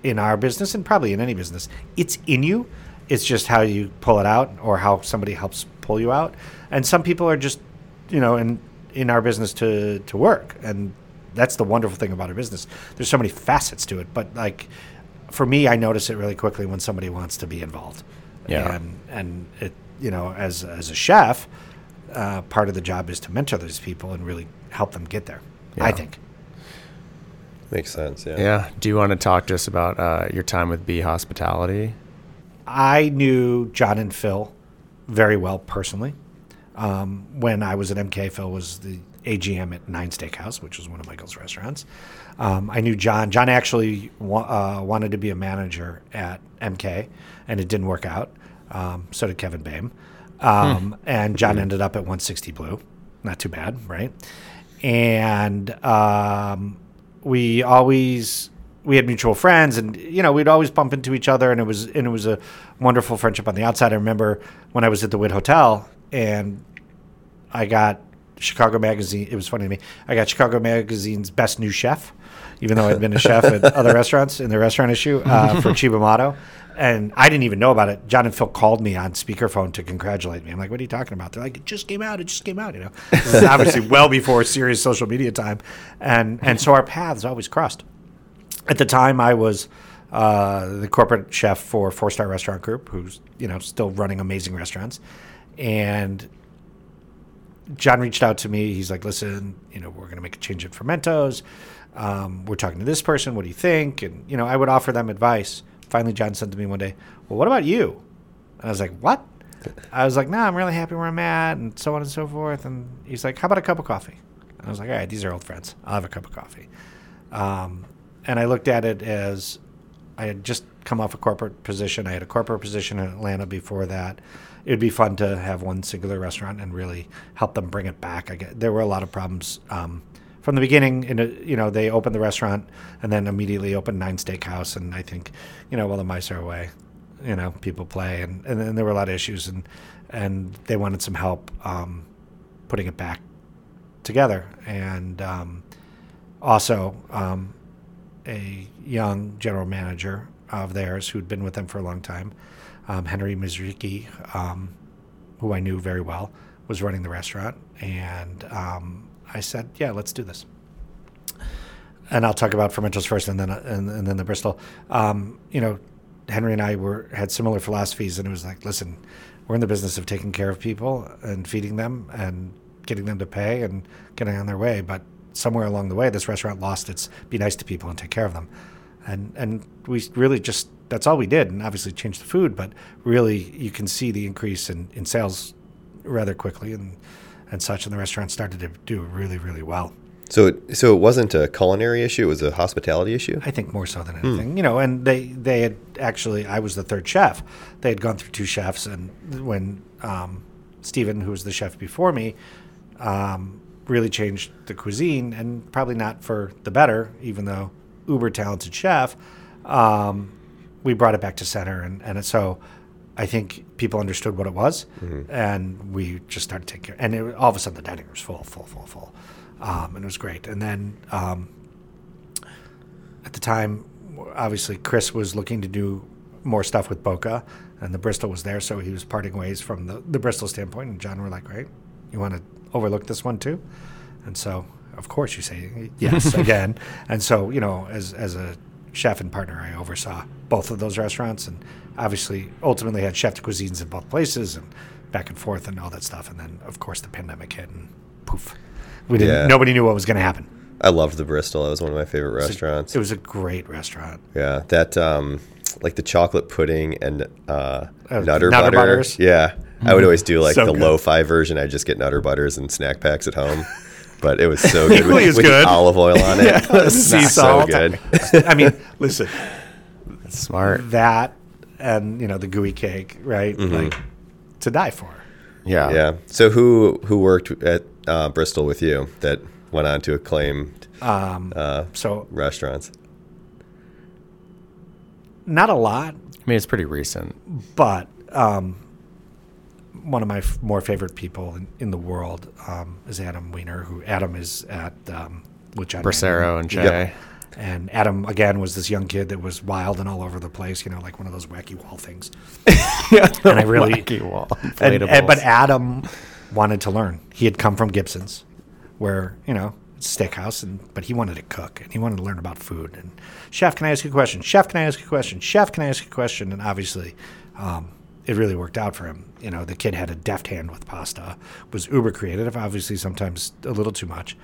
in our business, and probably in any business, it's in you. It's just how you pull it out, or how somebody helps pull you out. And some people are just, in our business to work. And that's the wonderful thing about our business. There's so many facets to it. But like for me, I notice it really quickly when somebody wants to be involved. Yeah. And it, as a chef, part of the job is to mentor those people and really help them get there. Yeah. I think. Makes sense. Yeah. Yeah. Do you want to talk to us about your time with B Hospitality? I knew John and Phil very well personally. When I was at MK, Phil was the AGM at Nine Steakhouse, which was one of Michael's restaurants. I knew John. John actually wanted to be a manager at MK, and it didn't work out. So did Kevin Boehm. And John ended up at 160 Blue. Not too bad, right? And we had mutual friends, and we'd always bump into each other, and it was a wonderful friendship on the outside. I remember when I was at the Witt Hotel, and I got Chicago Magazine. It was funny to me. I got Chicago Magazine's Best New Chef, even though I'd been a chef at other restaurants in the restaurant issue for Chibamato. And I didn't even know about it. John and Phil called me on speakerphone to congratulate me. I'm like, what are you talking about? They're like, it just came out, This is obviously well before serious social media time. And so our paths always crossed. At the time, I was the corporate chef for Four Star Restaurant Group, who's still running amazing restaurants. And John reached out to me. He's like, listen, we're going to make a change at Fermentos. We're talking to this person. What do you think? And, I would offer them advice. Finally, John said to me one day, well, what about you? And I was like, what? I was like, no, I'm really happy where I'm at, and so on and so forth. And he's like, how about a cup of coffee? And I was like, all right, these are old friends. I'll have a cup of coffee. And I looked at it as I had just come off a corporate position. I had a corporate position in Atlanta before that. It would be fun to have one singular restaurant and really help them bring it back. There were a lot of problems from the beginning. They opened the restaurant and then immediately opened Nine Steakhouse. And I think, while the mice are away, people play. And then there were a lot of issues. And they wanted some help putting it back together. And also a young general manager of theirs who'd been with them for a long time, Henry Mizuki, who I knew very well, was running the restaurant. And I said, yeah, let's do this. And I'll talk about Fermentos first and then the Bristol. Henry and I had similar philosophies, and it was like, listen, we're in the business of taking care of people and feeding them and getting them to pay and getting on their way. But somewhere along the way, this restaurant lost its be nice to people and take care of them. And we really just, that's all we did, and obviously changed the food, but really you can see the increase in sales rather quickly and such, and the restaurant started to do really, really well. So it wasn't a culinary issue, it was a hospitality issue? I think more so than anything. And they had actually, I was the third chef. They had gone through two chefs, and when Stephen, who was the chef before me, really changed the cuisine, and probably not for the better, even though uber talented chef, we brought it back to center, and so I think people understood what it was, mm-hmm. and we just started taking care. And all of a sudden, the dining room was full. And it was great. And then at the time, obviously, Chris was looking to do more stuff with Boca, and the Bristol was there, so he was parting ways from the Bristol standpoint. And John were like, right, you want to overlook this one too? And so, of course, you say yes again. And so, you know, as a chef and partner, I oversaw both of those restaurants, and obviously ultimately had chef de cuisines in both places and back and forth and all that stuff. And then, of course, the pandemic hit and poof. We didn't. Yeah. Nobody knew what was going to happen. I loved the Bristol. That was one of my favorite restaurants. It was a great restaurant. Yeah. That, like the chocolate pudding and Nutter Butters. Yeah. Mm-hmm. I would always do like the lo-fi version. I'd just get Nutter Butters and snack packs at home. But it was so good with good. Olive oil on it. Yeah, it was sea salt. So good. I mean, listen. That's smart. That and, you know, the gooey cake, right? Mm-hmm. Like, to die for. Yeah. Yeah. So who worked at Bristol with you that went on to acclaimed restaurants? Not a lot. I mean, it's pretty recent. But one of my more favorite people in the world is Adam Weiner, who Adam is at with John Bracero and Che. Yep. And Adam, again, was this young kid that was wild and all over the place, you know, like one of those wacky wall things. Yeah, and I really wacky wall. But Adam wanted to learn. He had come from Gibson's, where, you know, it's a steakhouse, but he wanted to cook and he wanted to learn about food. And chef, can I ask you a question? And obviously, it really worked out for him. You know, the kid had a deft hand with pasta, was uber creative, obviously sometimes a little too much.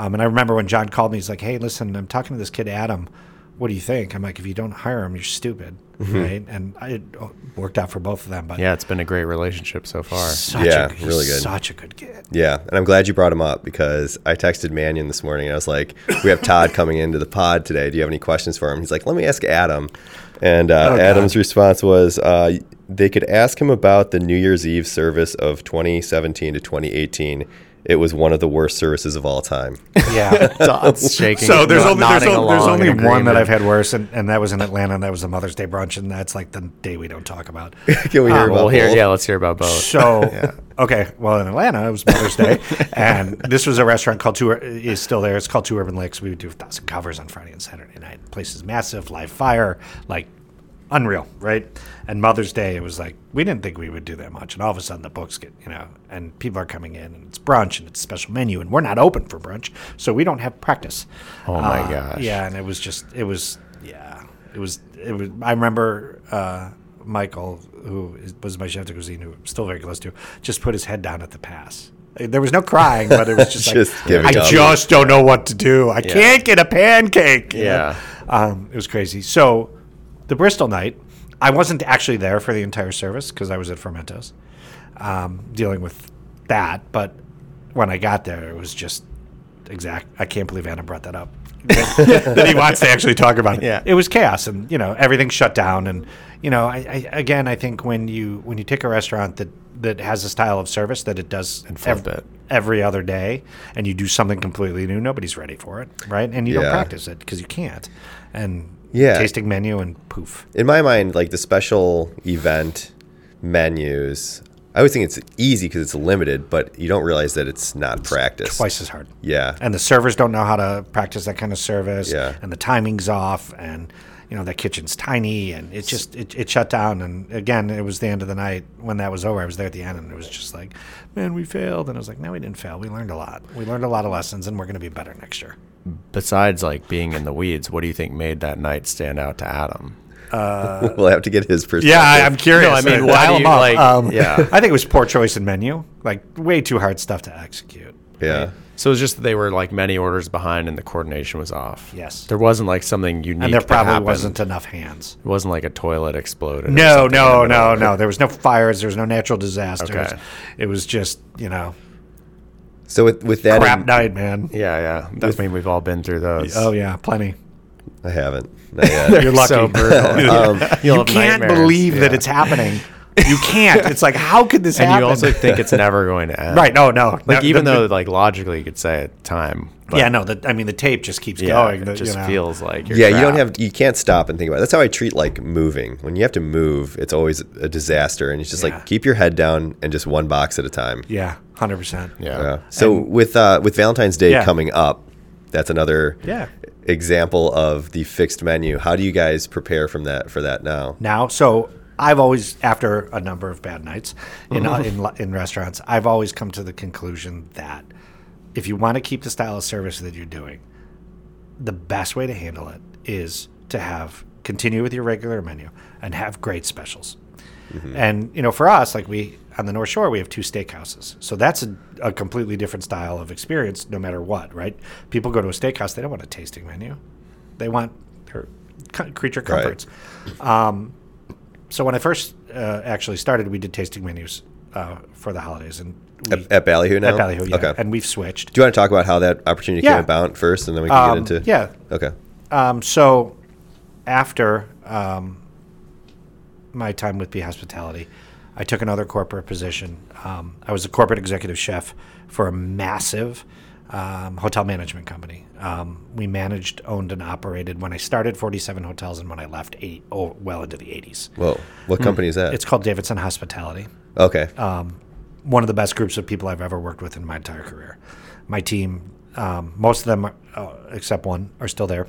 And I remember when John called me, he's like, hey, listen, I'm talking to this kid, Adam. What do you think? I'm like, if you don't hire him, you're stupid, mm-hmm. right? And it worked out for both of them. But yeah, it's been a great relationship so far. Really good. Such a good kid. Yeah, and I'm glad you brought him up because I texted Mannion this morning, and I was like, we have Todd coming into the pod today. Do you have any questions for him? He's like, let me ask Adam. And Adam's response was, they could ask him about the New Year's Eve service of 2017 to 2018. It was one of the worst services of all time. Yeah. Todd's shaking. So there's only one that I've had worse, and that was in Atlanta, and that was a Mother's Day brunch, and that's like the day we don't talk about. Can we hear about both? Yeah, let's hear about both. So, yeah. Okay, well, in Atlanta, it was Mother's Day, and this was a restaurant called is still there. It's called Two Urban Licks. We would do 1,000 covers on Friday and Saturday night. The place is massive, live fire, like unreal, right? And Mother's Day, it was like, we didn't think we would do that much. And all of a sudden the books get, you know, and people are coming in and it's brunch and it's a special menu and we're not open for brunch. So we don't have practice. Oh my gosh. Yeah. And it was, I remember Michael, who was my chef de cuisine, who I'm still very close to, just put his head down at the pass. There was no crying, but it was just like, I just don't know what to do. I can't get a pancake. Yeah. It was crazy. So, the Bristol night, I wasn't actually there for the entire service because I was at Fermentos dealing with that. But when I got there, it was just I can't believe Anna brought that up. That he wants to actually talk about it. Yeah. It was chaos and, you know, everything shut down. And, you know, I think when you take a restaurant that has a style of service that it does every other day and you do something completely new, nobody's ready for it, right? And you don't practice it because you can't. And tasting menu and poof. In my mind, like the special event menus, I always think it's easy because it's limited, but you don't realize that it's not practice. Twice as hard. Yeah. And the servers don't know how to practice that kind of service. Yeah. And the timing's off and, you know, that kitchen's tiny and it's just, it shut down. And again, it was the end of the night when that was over. I was there at the end and it was just like, man, we failed. And I was like, no, we didn't fail. We learned a lot. We learned a lot of lessons and we're going to be better next year. Besides like being in the weeds, what do you think made that night stand out to Adam? We'll have to get his perspective. Yeah, I'm curious. No, I mean, why do you like? I think it was poor choice in menu, like way too hard stuff to execute. Yeah. Right? So it was just that they were like many orders behind, and the coordination was off. Yes. There wasn't like something unique. And there probably wasn't enough hands. It wasn't like a toilet exploded. No. There was no fires. There was no natural disasters. Okay. It was just, you know. So with that crap night, man. Yeah. I mean, we've all been through those. Oh yeah, plenty. I haven't. Not yet. You're lucky. So brutal. You can't believe that it's happening. You can't. It's like, how could this happen? And you also think it's never going to end. Right. No. Like, even though, like, logically you could say it, time. But yeah, no. The tape just keeps going. It just feels like you're trapped. You can't stop and think about it. That's how I treat, like, moving. When you have to move, it's always a disaster. And it's just like, keep your head down and just one box at a time. Yeah, 100%. Yeah. So and, with Valentine's Day coming up, that's another example of the fixed menu. How do you guys prepare for that now? So I've always, after a number of bad nights in restaurants, I've always come to the conclusion that if you want to keep the style of service that you're doing, the best way to handle it is to continue with your regular menu and have great specials. Mm-hmm. And, for us, like on the North Shore, we have 2 steakhouses. So that's a completely different style of experience no matter what, right? People go to a steakhouse, they don't want a tasting menu. They want creature comforts. Right. So when I first actually started, we did tasting menus for the holidays. And at Ballyhoo now? At Ballyhoo, yeah. Okay. And we've switched. Do you want to talk about how that opportunity came about first and then we can get into... Yeah. Okay. So after... my time with P Hospitality, I took another corporate position. I was a corporate executive chef for a massive hotel management company. We managed, owned, and operated, when I started, 47 hotels, and when I left, 8, well into the 80s. Whoa. What company is that? It's called Davidson Hospitality. Okay. One of the best groups of people I've ever worked with in my entire career. My team, most of them, except one, are still there.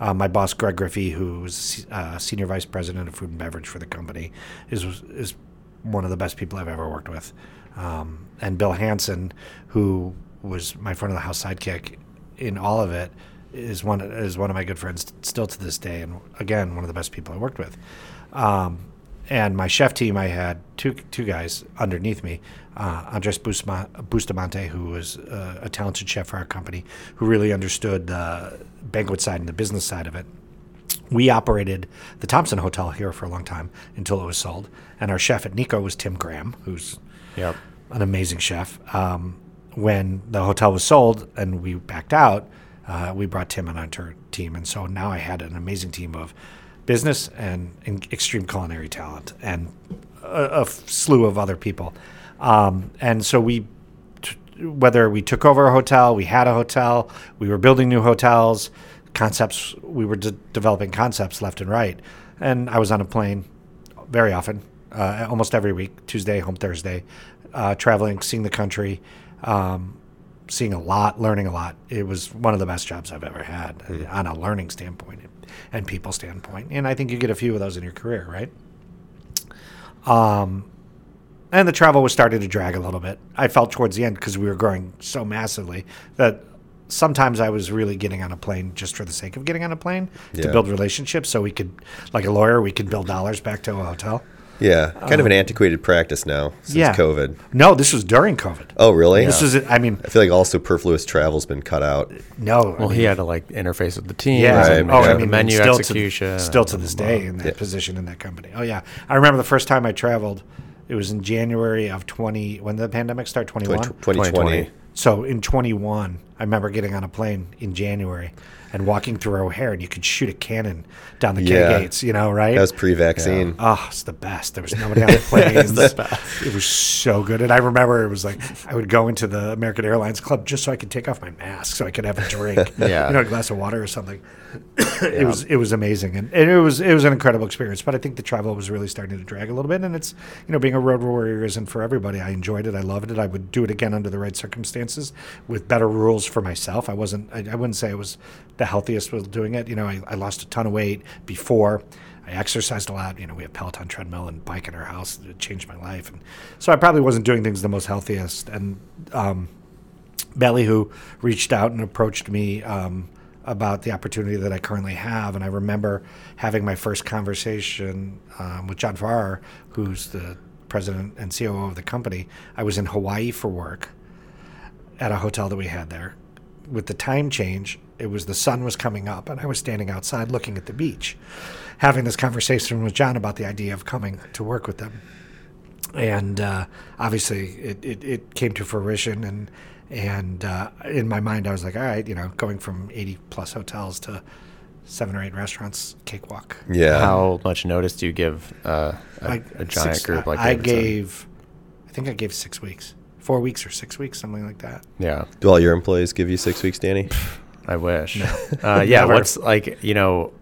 My boss, Greg Griffey, who was senior vice president of food and beverage for the company, is one of the best people I've ever worked with. And Bill Hansen, who was my front of the house sidekick in all of it, is one of my good friends still to this day, and again, one of the best people I worked with. And my chef team, I had two guys underneath me, Andres Bustamante, who was a talented chef for our company, who really understood the banquet side and the business side of it. We operated the Thompson Hotel here for a long time until it was sold, and our chef at Nico was Tim Graham, who's an amazing chef. When the hotel was sold and we backed out, we brought Tim on our team, and so now I had an amazing team of business and extreme culinary talent and a slew of other people. And so we, whether we took over a hotel, we had a hotel, we were building new hotels, concepts, we were developing concepts left and right. And I was on a plane very often, almost every week, Tuesday, home Thursday, traveling, seeing the country, seeing a lot, learning a lot. It was one of the best jobs I've ever had on a learning standpoint and people standpoint. And I think you get a few of those in your career, right? And the travel was starting to drag a little bit. I felt towards the end, because we were growing so massively, that sometimes I was really getting on a plane just for the sake of getting on a plane to build relationships so we could, like a lawyer, we could build dollars back to a hotel. Yeah, kind of an antiquated practice now since COVID. No, this was during COVID. Oh, really? Yeah. This is, I mean, I feel like all superfluous travel's been cut out. No. Well, he had to like interface with the team. Yeah. Right. And, I mean, menu still execution. Still to this day in that position in that company. Oh, yeah. I remember the first time I traveled, it was in January of 20, when did the pandemic start? 2020. So in 21, I remember getting on a plane in January and walking through O'Hare, and you could shoot a cannon down the gates, right? That was pre-vaccine. Oh, it's the best. There was nobody on the plane. It was so good. And I remember it was like I would go into the American Airlines Club just so I could take off my mask so I could have a drink, a glass of water or something. It was amazing. And it was an incredible experience. But I think the travel was really starting to drag a little bit. And it's, being a road warrior isn't for everybody. I enjoyed it. I loved it. I would do it again under the right circumstances with better rules for myself. I wouldn't say I was the healthiest with doing it. I lost a ton of weight before. I exercised a lot. We have Peloton treadmill and bike in our house. It changed my life. And so I probably wasn't doing things the most healthiest. And Ballyhoo reached out and approached me about the opportunity that I currently have. And I remember having my first conversation with John Farrar, who's the president and COO of the company. I was in Hawaii for work at a hotel that we had there. With the time change, it was the sun was coming up, and I was standing outside looking at the beach, having this conversation with John about the idea of coming to work with them. And obviously, it came to fruition. And in my mind, I was like, all right, going from 80-plus hotels to 7 or 8 restaurants cakewalk. Yeah. How much notice do you give a giant group like that? I think I gave 6 weeks. 4 weeks or 6 weeks, something like that. Yeah. Do all your employees give you 6 weeks, Danny? I wish. No. Yeah. What's like, you know,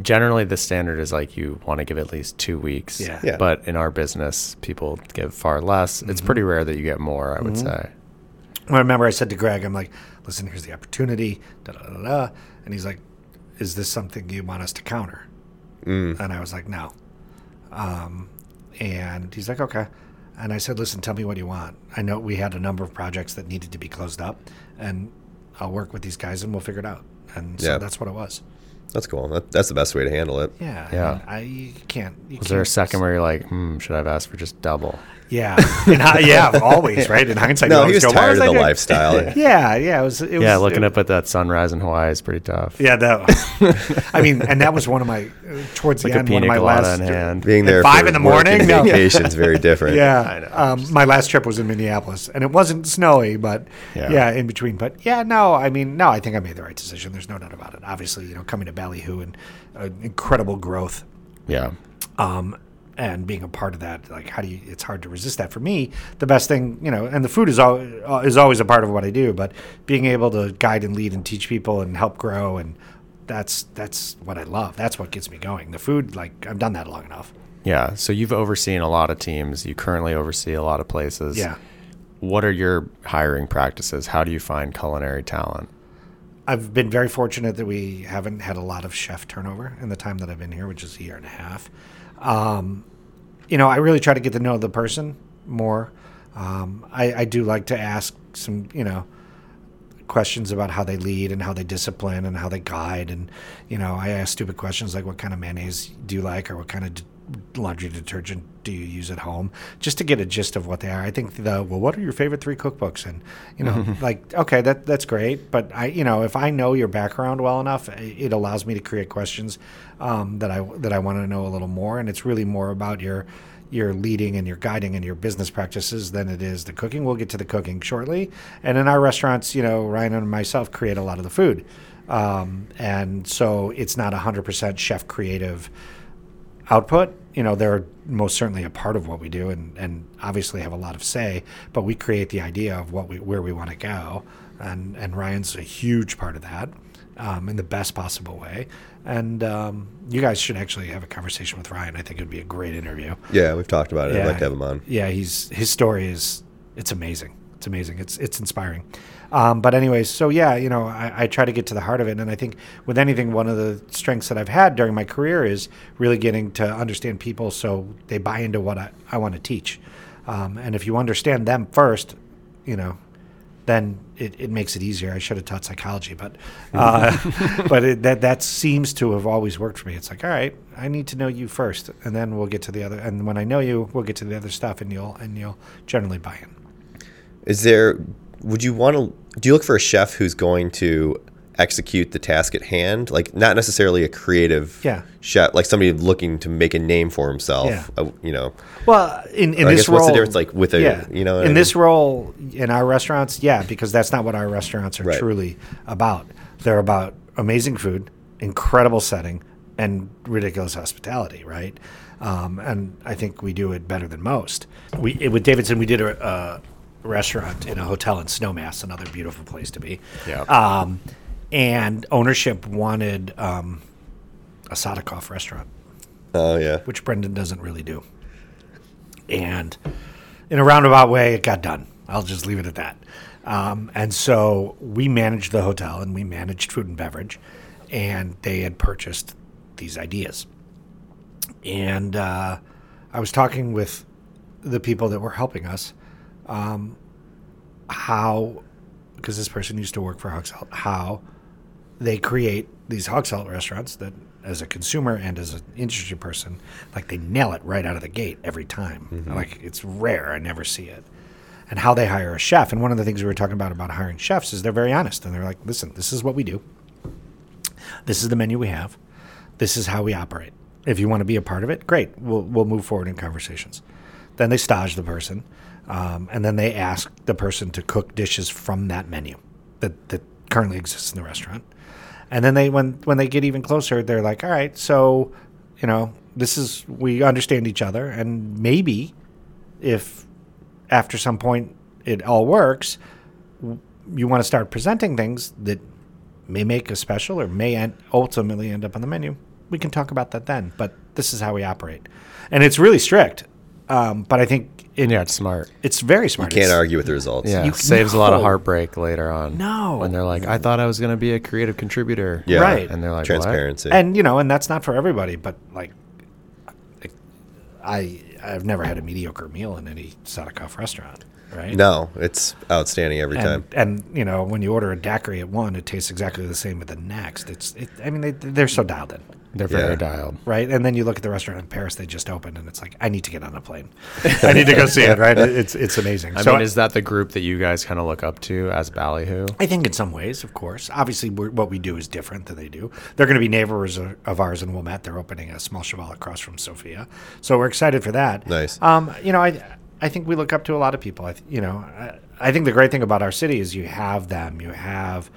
generally the standard is like you want to give at least 2 weeks. Yeah. Yeah. But in our business, people give far less. Mm-hmm. It's pretty rare that you get more, I would say. I remember I said to Greg, I'm like, listen, here's the opportunity. Da, da, da, da. And he's like, is this something you want us to counter? And I was like, no. And he's like, okay. And I said, listen, tell me what you want. I know we had a number of projects that needed to be closed up, and I'll work with these guys and we'll figure it out. And so that's what it was. That's cool. That's the best way to handle it. Yeah. Yeah. Was there a second where you're like, should I have asked for just double? Yeah. Always, right? In hindsight, no, he was tired of the lifestyle. Yeah. It was. Yeah, looking up at that sunrise in Hawaii is pretty tough. Yeah, and that was one of my, towards the end, one of my last. Being there at 5 in the morning? No. Vacation's very different. Yeah. I know. My last trip was in Minneapolis, and it wasn't snowy, but yeah, in between. But I think I made the right decision. There's no doubt about it. Obviously, coming to Ballyhoo and incredible growth. Yeah. And being a part of that, like, it's hard to resist that. For me, the best thing, and the food is always a part of what I do, but being able to guide and lead and teach people and help grow, and that's what I love. That's what gets me going. The food, like, I've done that long enough. Yeah. So you've overseen a lot of teams. You currently oversee a lot of places. Yeah. What are your hiring practices? How do you find culinary talent? I've been very fortunate that we haven't had a lot of chef turnover in the time that I've been here, which is a year and a half. I really try to get to know the person more. I do like to ask some, questions about how they lead and how they discipline and how they guide. And, I ask stupid questions like, what kind of mayonnaise do you like, or what kind of laundry detergent do you use at home, just to get a gist of what they are. I think what are your favorite 3 cookbooks? And, like, okay, that's great. But if I know your background well enough, it allows me to create questions that I want to know a little more. And it's really more about your leading and your guiding and your business practices than it is the cooking. We'll get to the cooking shortly. And in our restaurants, Ryan and myself create a lot of the food. And so it's not 100% chef creative output. They're most certainly a part of what we do, and obviously have a lot of say, but we create the idea of where we want to go, and Ryan's a huge part of that, in the best possible way. And you guys should actually have a conversation with Ryan. I think it'd be a great interview. Yeah, we've talked about it. Yeah, I'd like to have him on. Yeah, his story is it's amazing. It's inspiring. But anyways, so yeah, I try to get to the heart of it. And I think with anything, one of the strengths that I've had during my career is really getting to understand people so they buy into what I want to teach. And if you understand them first, then it makes it easier. I should have taught psychology, but that seems to have always worked for me. It's like, all right, I need to know you first, and then we'll get to the other. And when I know you, we'll get to the other stuff, and you'll generally buy in. Do you look for a chef who's going to execute the task at hand? Like, not necessarily a creative chef, like somebody looking to make a name for himself, Well, in this role, what's the difference, like, with a, this role in our restaurants? Yeah, because that's not what our restaurants are truly about. They're about amazing food, incredible setting, and ridiculous hospitality, right? And I think we do it better than most. With Davidson, we did a restaurant in a hotel in Snowmass, another beautiful place to be. Yeah. And ownership wanted a Sadikov restaurant. Oh, yeah. Which Brendan doesn't really do. And in a roundabout way, it got done. I'll just leave it at that. And so we managed the hotel, and we managed food and beverage, and they had purchased these ideas. And I was talking with the people that were helping us, because this person used to work for Hogsalt, how they create these Hogsalt restaurants that, as a consumer and as an industry person, like, they nail it right out of the gate every time. Mm-hmm. Like, it's rare. I never see it. And how they hire a chef. And one of the things we were talking about hiring chefs is they're very honest. And they're like, listen, this is what we do. This is the menu we have. This is how we operate. If you want to be a part of it, great. We'll move forward in conversations. Then they stage the person. And then they ask the person to cook dishes from that menu that currently exists in the restaurant. And then they, when they get even closer, they're like, all right, so, you know, this is, we understand each other. And maybe if after some point it all works, you want to start presenting things that may make a special or may ultimately end up on the menu. We can talk about that then, but this is how we operate. And it's really strict, but I think it's smart. It's very smart. You can't argue with the results. Yeah, it saves a lot of heartbreak later on. No. When they're like, I thought I was going to be a creative contributor. Yeah. Right. And they're like, transparency. What? And, you know, and that's not for everybody, but, like, I've never had a mediocre meal in any Sadikov restaurant. Right? No, it's outstanding every time. And, you know, when you order a daiquiri at one, it tastes exactly the same at the next. I mean, they're so dialed in. They're very dialed. Right? And then you look at the restaurant in Paris they just opened, and it's like, I need to get on a plane. I need to go see it, right? It's amazing. I mean, is that the group that you guys kind of look up to as Ballyhoo? I think in some ways, of course. Obviously, what we do is different than they do. They're going to be neighbors of ours in Wilmette. They're opening a small Cheval across from Sophia. So we're excited for that. Nice. You know, I think we look up to a lot of people. I think the great thing about our city is you have them. You have,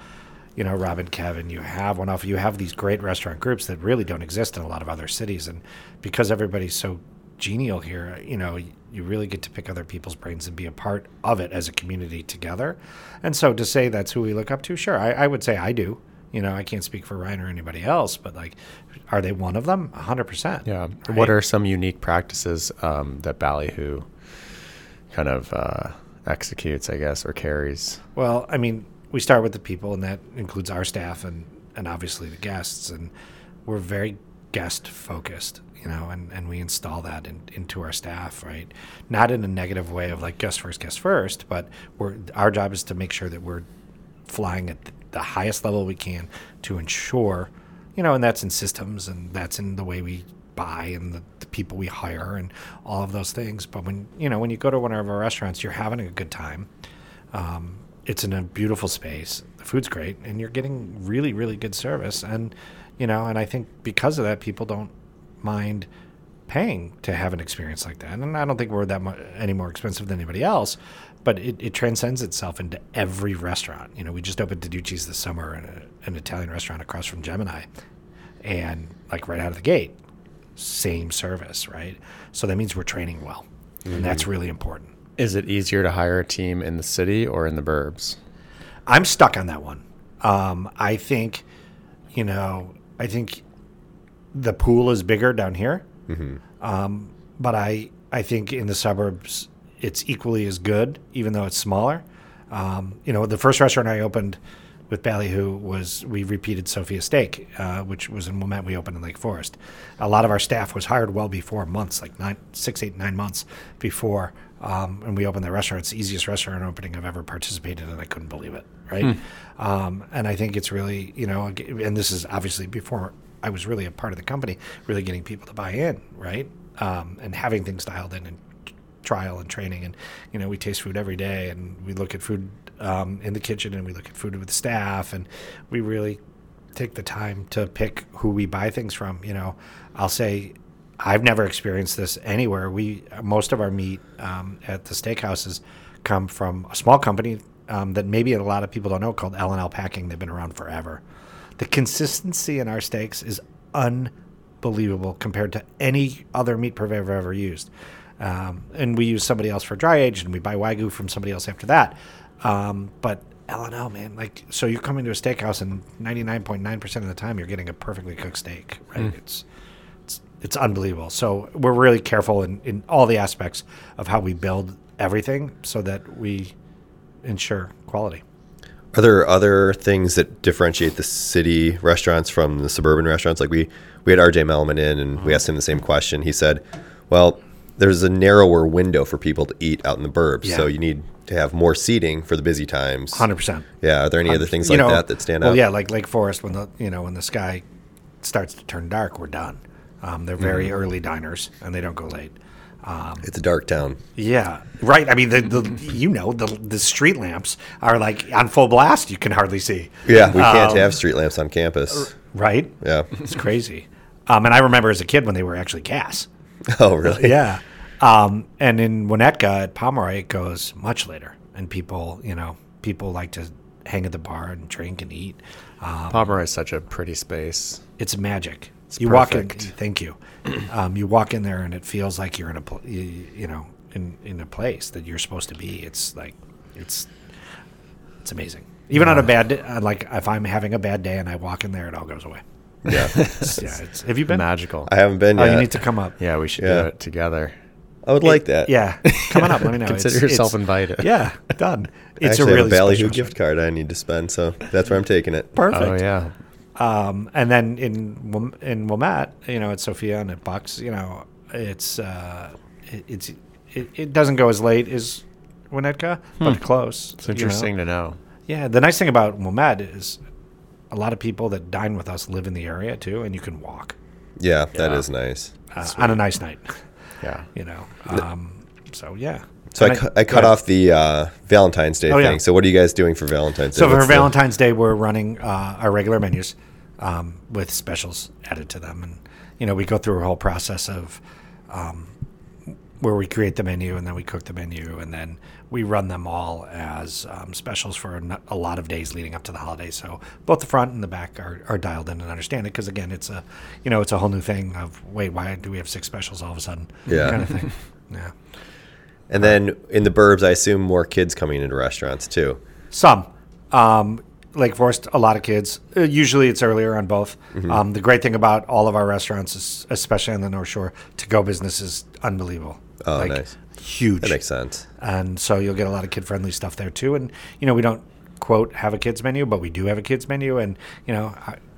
you know, Rob and Kevin. You have one-off. You have these great restaurant groups that really don't exist in a lot of other cities. And because everybody's so genial here, you know, you really get to pick other people's brains and be a part of it as a community together. And so to say that's who we look up to, sure, I would say I do. You know, I can't speak for Ryan or anybody else, but, like, are they one of them? 100%. Yeah. Right? What are some unique practices that Ballyhoo kind of executes, I guess, or carries? Well, I mean, we start with the people, and that includes our staff and obviously the guests, and we're very guest focused, you know, and we install that into our staff, right? Not in a negative way of like guest first, but our job is to make sure that we're flying at the highest level we can to ensure, you know, and that's in systems, and that's in the way we buy and the people we hire and all of those things. But when you go to one of our restaurants, you're having a good time. It's in a beautiful space. The food's great, and you're getting really, really good service. And, you know, and I think because of that, people don't mind paying to have an experience like that. And I don't think we're that much any more expensive than anybody else, but it transcends itself into every restaurant. You know, we just opened Chi-Chi's this summer, an Italian restaurant across from Gemini, and like right out of the gate, same service, right? So that means we're training well, and that's really important. Is it easier to hire a team in the city or in the burbs? I'm stuck on that one. I think, you know, the pool is bigger down here, but I think in the suburbs it's equally as good, even though it's smaller. You know, the first restaurant I opened with Ballyhoo we repeated Sophia Stay, which was in Wilmette. We opened in Lake Forest. A lot of our staff was hired well before months, like 9 months before, and we opened the restaurant. It's the easiest restaurant opening I've ever participated in. I couldn't believe it, right? And I think it's really, you know, and this is obviously before I was really a part of the company, really getting people to buy in, right? And having things dialed in and trial and training. And, you know, we taste food every day, and we look at food in the kitchen, and we look at food with staff, and we really take the time to pick who we buy things from. You know, I'll say I've never experienced this anywhere. Most of our meat at the steakhouses come from a small company that maybe a lot of people don't know, called L&L Packing. They've been around forever. The consistency in our steaks is unbelievable compared to any other meat purveyor I've ever used. And we use somebody else for dry aged, and we buy Wagyu from somebody else after that. But L&L, man, like, so you come into a steakhouse and 99.9% of the time you're getting a perfectly cooked steak, right? It's unbelievable. So we're really careful in all the aspects of how we build everything so that we ensure quality. Are there other things that differentiate the city restaurants from the suburban restaurants? Like we had RJ Melman in, and we asked him the same question. He said, well, there's a narrower window for people to eat out in the burbs. Yeah. So you need to have more seating for the busy times. 100%. Yeah. Are there any other things like that stand out? Well, yeah, like Lake Forest, when the sky starts to turn dark, we're done. They're very early diners, and they don't go late. It's a dark town. Yeah, right. I mean, the street lamps are like on full blast. You can hardly see. Yeah, we can't have street lamps on campus. Right? Yeah. It's crazy. And I remember as a kid when they were actually gas. Oh, really? Yeah. And in Winnetka at Pomeroy, it goes much later. And people like to hang at the bar and drink and eat. Pomeroy is such a pretty space. It's magic. It's you perfect. Walk in. Thank you. You walk in there and it feels like you're in a in a place that you're supposed to be. It's like it's amazing. Even on a bad day, like if I'm having a bad day and I walk in there, it all goes away. Yeah. Have you been? Magical. I haven't been yet. Oh, you need to come up. Yeah, we should do it together. I would like that. Yeah. Come on up. Let me know. Consider yourself invited. Yeah. Done. It's actually a really Ballyhoo gift card I need to spend, so that's where I'm taking it. Perfect. Oh, yeah. And then in Wilmette, at Sophia and at Bucks, it doesn't go as late as Winnetka, but close. It's interesting to know. Yeah. The nice thing about Wilmette is a lot of people that dine with us live in the area too, and you can walk. Yeah. That is nice. On a nice night. Yeah. So I cut off the Valentine's Day thing. Yeah. So what are you guys doing for Valentine's Day? So for Valentine's Day, we're running our regular menus with specials added to them. And, we go through a whole process of where we create the menu and then we cook the menu. And then we run them all as specials for a lot of days leading up to the holidays. So both the front and the back are dialed in and understand it. Because, again, it's a whole new thing of, wait, why do we have 6 specials all of a sudden? Yeah. Kind of thing. Yeah. And then in the burbs, I assume more kids coming into restaurants too. Some. Lake Forest, a lot of kids. Usually it's earlier on both. Mm-hmm. The great thing about all of our restaurants, is, especially on the North Shore, to-go business is unbelievable. Oh, nice. Huge. That makes sense. And so you'll get a lot of kid-friendly stuff there too. And, we don't, quote, have a kids menu, but we do have a kids menu. And,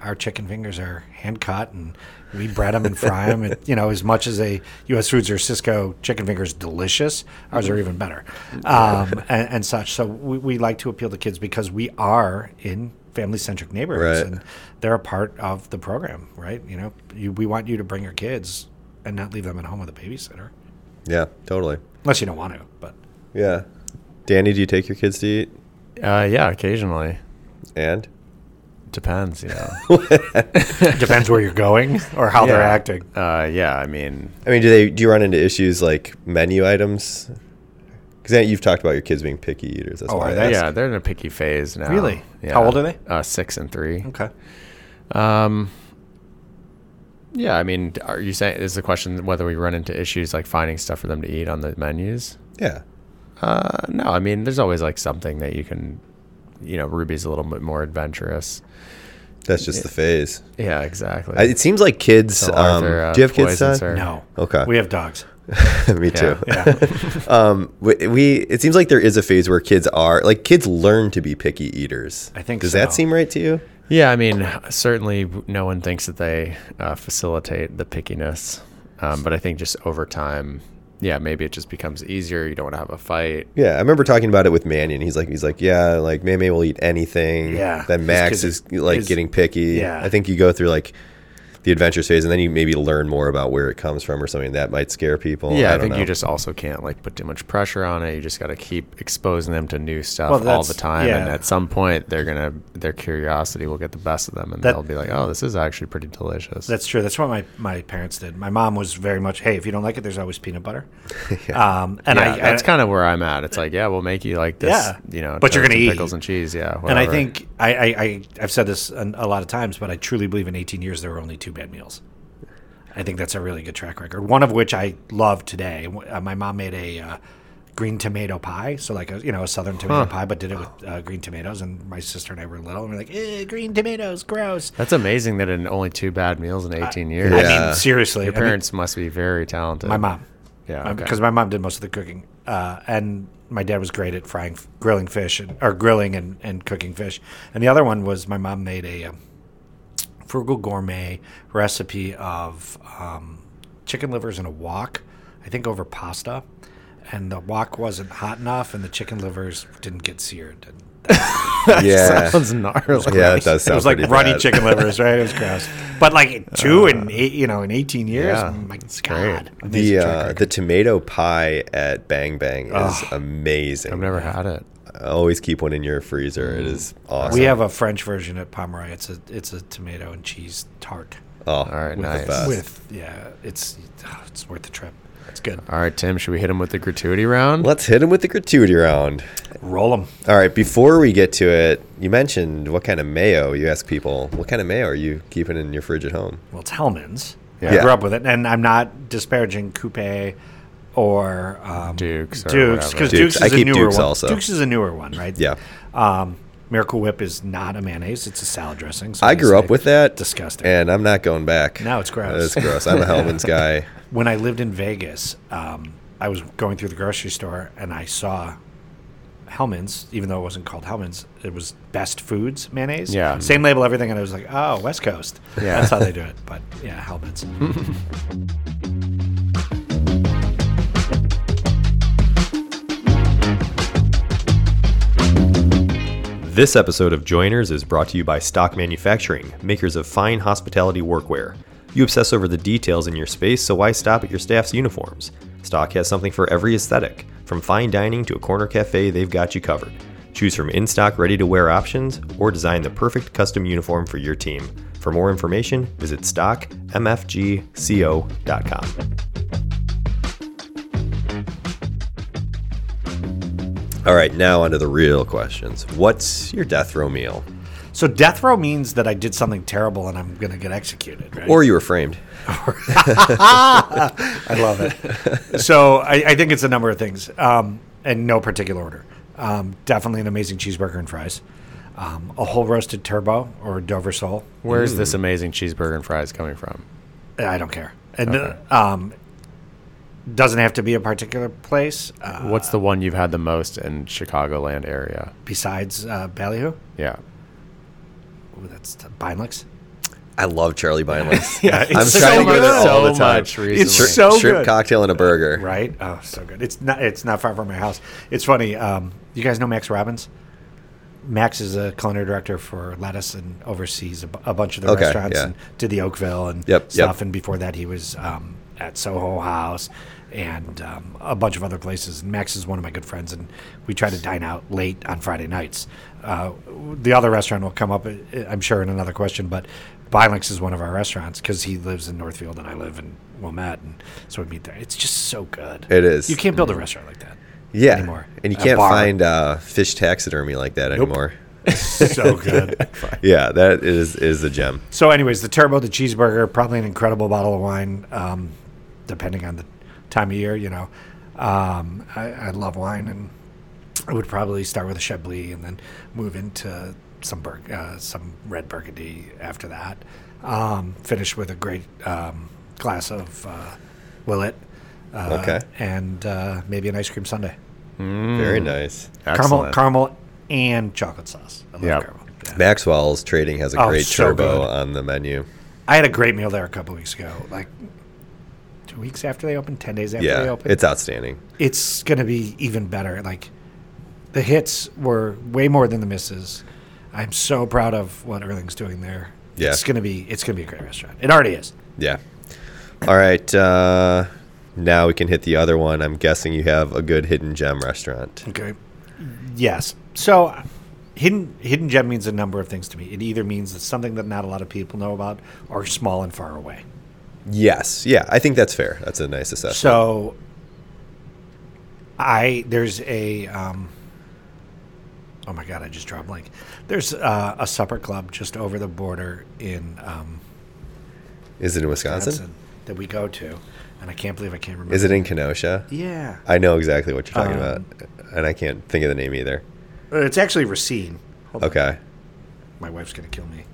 our chicken fingers are hand-cut and we bread them and fry them. And, as much as a U.S. Foods or Sysco chicken fingers delicious, ours are even better and such. So we like to appeal to kids because we are in family-centric neighborhoods. Right. And they're a part of the program, right? We want you to bring your kids and not leave them at home with a babysitter. Yeah, totally. Unless you don't want to, but. Yeah. Danny, do you take your kids to eat? Yeah, occasionally. And? Depends, Depends where you're going or how they're acting. I mean, do you run into issues like menu items? Because you've talked about your kids being picky eaters. That's why I asked. Yeah, they're in a picky phase now. Really? Yeah. How old are they? 6 and 3. Okay. Yeah, I mean, are you saying is the question whether we run into issues like finding stuff for them to eat on the menus? Yeah. No, I mean, there's always like something that you can, Ruby's a little bit more adventurous. That's just the phase. Yeah, exactly. It seems like kids, do you have kids, son? No. Okay. We have dogs. Me too. Yeah. It seems like there is a phase where kids learn to be picky eaters. I think so. Does that seem right to you? Yeah. I mean, certainly no one thinks that they facilitate the pickiness. But I think just over time, yeah, maybe it just becomes easier. You don't want to have a fight. Yeah, I remember talking about it with Manny, and he's like, yeah, like Mamie will eat anything. Yeah. Then Max is getting picky. Yeah. I think you go through like the adventure phase, and then you maybe learn more about where it comes from or something that might scare people. Yeah, I think you just also can't like put too much pressure on it. You just got to keep exposing them to new stuff all the time, and at some point their curiosity will get the best of them, and they'll be like, oh, this is actually pretty delicious. That's true. That's what my parents did. My mom was very much, hey, if you don't like it, there's always peanut butter. That's kind of where I'm at. It's like, yeah, we'll make you like this, but you're gonna eat pickles and cheese, whatever. And I think I've said this a lot of times, but I truly believe in 18 years there were only 2 bad meals. I think that's a really good track record, one of which I love today. My mom made a green tomato pie, so like a southern tomato pie, but did it with green tomatoes, and my sister and I were little and we're like, green tomatoes, gross. That's amazing that in only 2 bad meals in 18 years. I mean, seriously. Your parents must be very talented. My mom. Yeah, because my mom did most of the cooking, and my dad was great at grilling and cooking fish. And the other one was my mom made a frugal gourmet recipe of chicken livers in a wok, I think over pasta, and the wok wasn't hot enough and the chicken livers didn't get seared. That sounds gnarly. Yeah, it does sound. It was like runny bad. Chicken livers, right? It was gross. But like 2 in 18 years, my God. The tomato pie at Bang Bang is amazing. I've never had it. I always keep one in your freezer. It is awesome. We have a French version at Pomeroy. It's a tomato and cheese tart. Oh, all right, nice. With it's worth the trip. That's good. All right, Tim, should we hit him with the gratuity round? Let's hit him with the gratuity round. Roll him. All right, before we get to it, you mentioned what kind of mayo. You ask people, what kind of mayo are you keeping in your fridge at home? Well, it's Hellman's. Yeah. I grew up with it, and I'm not disparaging Coupe or Duke's because Duke's is a newer Duke's one. Also. Duke's is a newer one, right? Yeah. Miracle Whip is not a mayonnaise; it's a salad dressing. So I grew up with that. Disgusting. And I'm not going back. No, it's gross. It's gross. I'm a Hellman's guy. When I lived in Vegas, I was going through the grocery store and I saw Hellman's, even though it wasn't called Hellman's, it was Best Foods mayonnaise. Yeah. Same label, everything, and I was like, oh, West Coast. Yeah. That's how they do it. But yeah, Hellman's. This episode of Joiners is brought to you by Stock Manufacturing, makers of fine hospitality workwear. You obsess over the details in your space, so why stop at your staff's uniforms? Stock has something for every aesthetic. From fine dining to a corner cafe, they've got you covered. Choose from in-stock, ready-to-wear options, or design the perfect custom uniform for your team. For more information, visit stockmfgco.com. All right, now onto the real questions. What's your death row meal? So death row means that I did something terrible and I'm going to get executed, right? Or you were framed. I love it. So I think it's a number of things, in no particular order. Definitely an amazing cheeseburger and fries. A whole roasted turbo or Dover sole. Where is this amazing cheeseburger and fries coming from? I don't care. And okay. Doesn't have to be a particular place. What's the one you've had the most in Chicagoland area? Besides Ballyhoo? Yeah. Ooh, that's Beinlex. I love Charlie Beinlex. Yeah, it's I'm so trying to get it all the time. It's so good. Shrimp cocktail and a burger. Right? Oh, so good. It's not far from my house. It's funny. You guys know Max Robbins? Max is a culinary director for Lettuce and oversees a bunch of the restaurants and did the Oakville and stuff. And before that, he was... at Soho House and a bunch of other places. And Max is one of my good friends, and we try to dine out late on Friday nights. The other restaurant will come up, I'm sure, in another question, but Beinlex is one of our restaurants because he lives in Northfield and I live in Wilmette, and so we meet there. It's just so good. It is. You can't build a restaurant like that anymore. And you can't find fish taxidermy like that anymore. So good. Yeah, that is a gem. So anyways, the turbo, the cheeseburger, probably an incredible bottle of wine, depending on the time of year, you know. I love wine, and I would probably start with a Chablis and then move into some red Burgundy after that. Finish with a great glass of Willet, and maybe an ice cream sundae. Very nice. Excellent. Caramel and chocolate sauce. I love caramel. Yeah. Maxwell's Trading has a great turbo on the menu. I had a great meal there a couple of weeks ago. Like... 2 weeks after they open, 10 days after they open. It's outstanding. It's going to be even better. Like, the hits were way more than the misses. I'm so proud of what everything's doing there. Yeah. It's going to be a great restaurant. It already is. Yeah. All right. Now we can hit the other one. I'm guessing you have a good hidden gem restaurant. Okay. Yes. So hidden gem means a number of things to me. It either means it's something that not a lot of people know about or small and far away. Yes. Yeah, I think that's fair. That's a nice assessment. So there's a oh my God, I just dropped a blank. There's a supper club just over the border in is it in Wisconsin? That we go to, and I can't believe I can't remember. Is it in Kenosha? Yeah. I know exactly what you're talking about, and I can't think of the name either. It's actually Racine. Hold on. My wife's going to kill me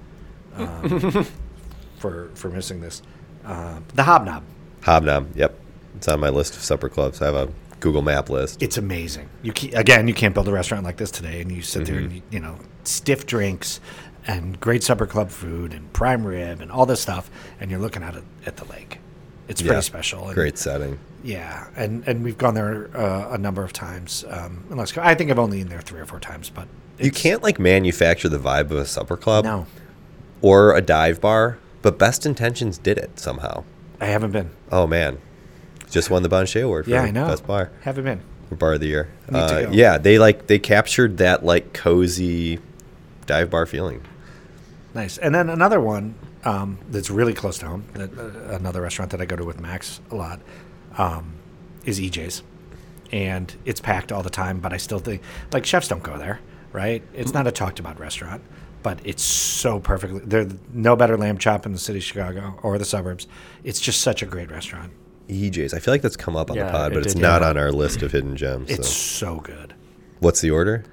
for missing this. The Hobnob. Hobnob, yep. It's on my list of supper clubs. I have a Google Map list. It's amazing. You can't build a restaurant like this today, and you sit there and, you know, stiff drinks and great supper club food and prime rib and all this stuff, and you're looking at it at the lake. It's pretty special. And, great setting. Yeah, and we've gone there a number of times. I think I've only been there 3 or 4 times. But you can't, manufacture the vibe of a supper club. No. Or a dive bar. But Best Intentions did it somehow. I haven't been. Oh, man. Just won the Bon Ché Award for Best Bar. Haven't been. For Bar of the Year. They captured that, cozy dive bar feeling. Nice. And then another one that's really close to home, another restaurant that I go to with Max a lot, is EJ's. And it's packed all the time, but I still think, like, chefs don't go there, right? It's not a talked about restaurant, but it's so perfectly, there's no better lamb chop in the city of Chicago or the suburbs. It's just such a great restaurant. EJ's, I feel like that's come up on the pod, but it's not on our list of hidden gems. It's so good. What's the order?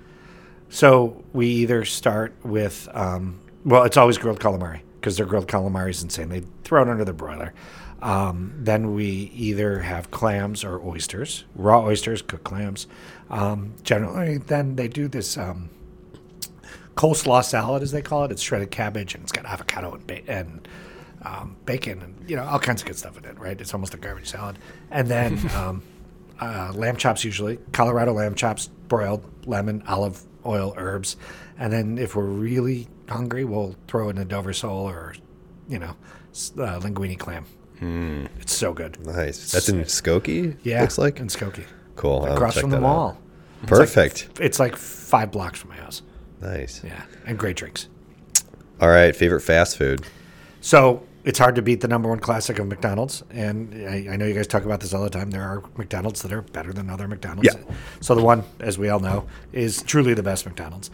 So we either start with, well, it's always grilled calamari because their grilled calamari is insane. They throw it under the broiler. Then we either have clams or oysters, raw oysters, cooked clams. Generally, then they do this coleslaw salad, as they call it. It's shredded cabbage, and it's got avocado and bacon and, you know, all kinds of good stuff in it, right? It's almost a garbage salad. And then lamb chops usually, Colorado lamb chops, broiled, lemon, olive oil, herbs. And then if we're really hungry, we'll throw in a Dover sole or, you know, linguine clam. It's so good. Nice. That's in Skokie? Yeah. Looks like? In Skokie. Cool. Across from the mall. Perfect. It's like 5 blocks from my house. Nice. Yeah. And great drinks. All right. Favorite fast food? So it's hard to beat the #1 classic of McDonald's. And I know you guys talk about this all the time. There are McDonald's that are better than other McDonald's. Yeah. So the one, as we all know, is truly the best McDonald's.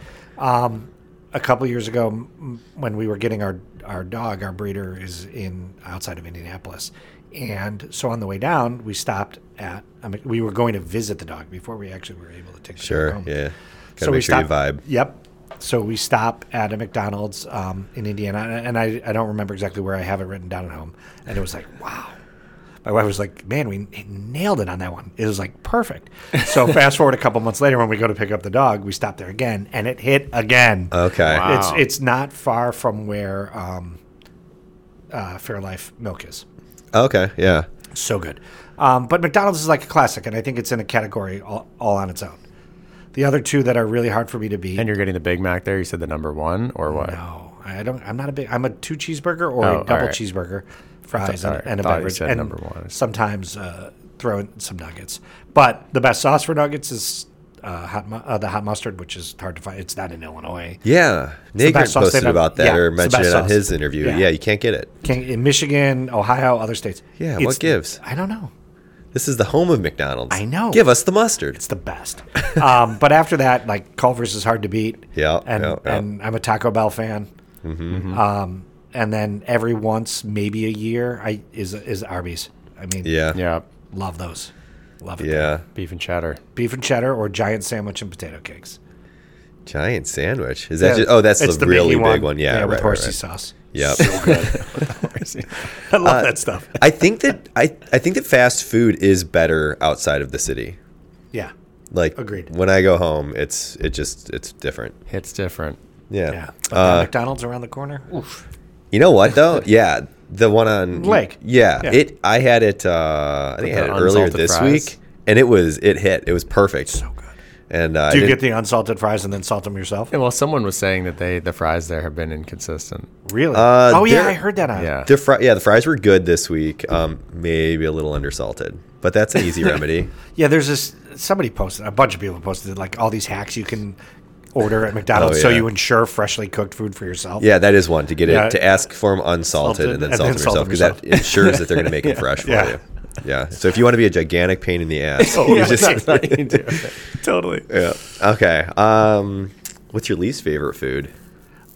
A couple years ago, when we were getting our dog, our breeder is outside of Indianapolis, and so on the way down, we stopped at. I mean, we were going to visit the dog before we actually were able to take the dog home. Gotta so make sure you vibe. Yep. So we stop at a McDonald's in Indiana, and I don't remember exactly where. I have it written down at home, and it was like, wow. My wife was like, man, we nailed it on that one. It was like perfect. So fast forward a couple months later when we go to pick up the dog, we stop there again, and it hit again. Okay. Wow. It's not far from where Fairlife Milk is. Okay, yeah. So good. But McDonald's is like a classic, and I think it's in a category all on its own. The other two that are really hard for me to beat. And you're getting the Big Mac there? You said the #1 or what? No, I'm a 2 cheeseburger or a double cheeseburger. Fries and a beverage, and #1. Sometimes throw in some nuggets. But the best sauce for nuggets is the hot mustard, which is hard to find. It's not in Illinois. Yeah, Nagert posted about that or mentioned it on his interview. Yeah, you can't get it. In Michigan, Ohio, other states. Yeah, what gives? I don't know. This is the home of McDonald's. I know. Give us the mustard. It's the best. But after that, like Culver's is hard to beat. Yeah, and I'm a Taco Bell fan. Mm-hmm. And then every once, maybe a year, is Arby's. I mean, yeah, love those, love it. Yeah, beef and cheddar, or giant sandwich and potato cakes. Giant sandwich is that? That's the really big one. Yeah, with horsey sauce. Yep. So good. I love that stuff. I think that fast food is better outside of the city. Yeah, like agreed. When I go home, it's different. It's different. Yeah. But McDonald's around the corner. Oof. You know what though? Yeah, the one on Lake. Yeah. I had it. I think I had it earlier this week, and it hit. It was perfect. So good. And do you get the unsalted fries and then salt them yourself? Yeah, well, someone was saying that the fries there have been inconsistent. Really? I heard that. The fries were good this week. Maybe a little undersalted, but that's an easy remedy. Yeah, there's a bunch of people posted like all these hacks you can order at McDonald's so you ensure freshly cooked food for yourself. Yeah, that is one, to get it, to ask for them unsalted and then salt them yourself, because that ensures that they're going to make them fresh for you. Yeah. So if you want to be a gigantic pain in the ass, that's not you do it. Totally. Yeah. Okay. What's your least favorite food?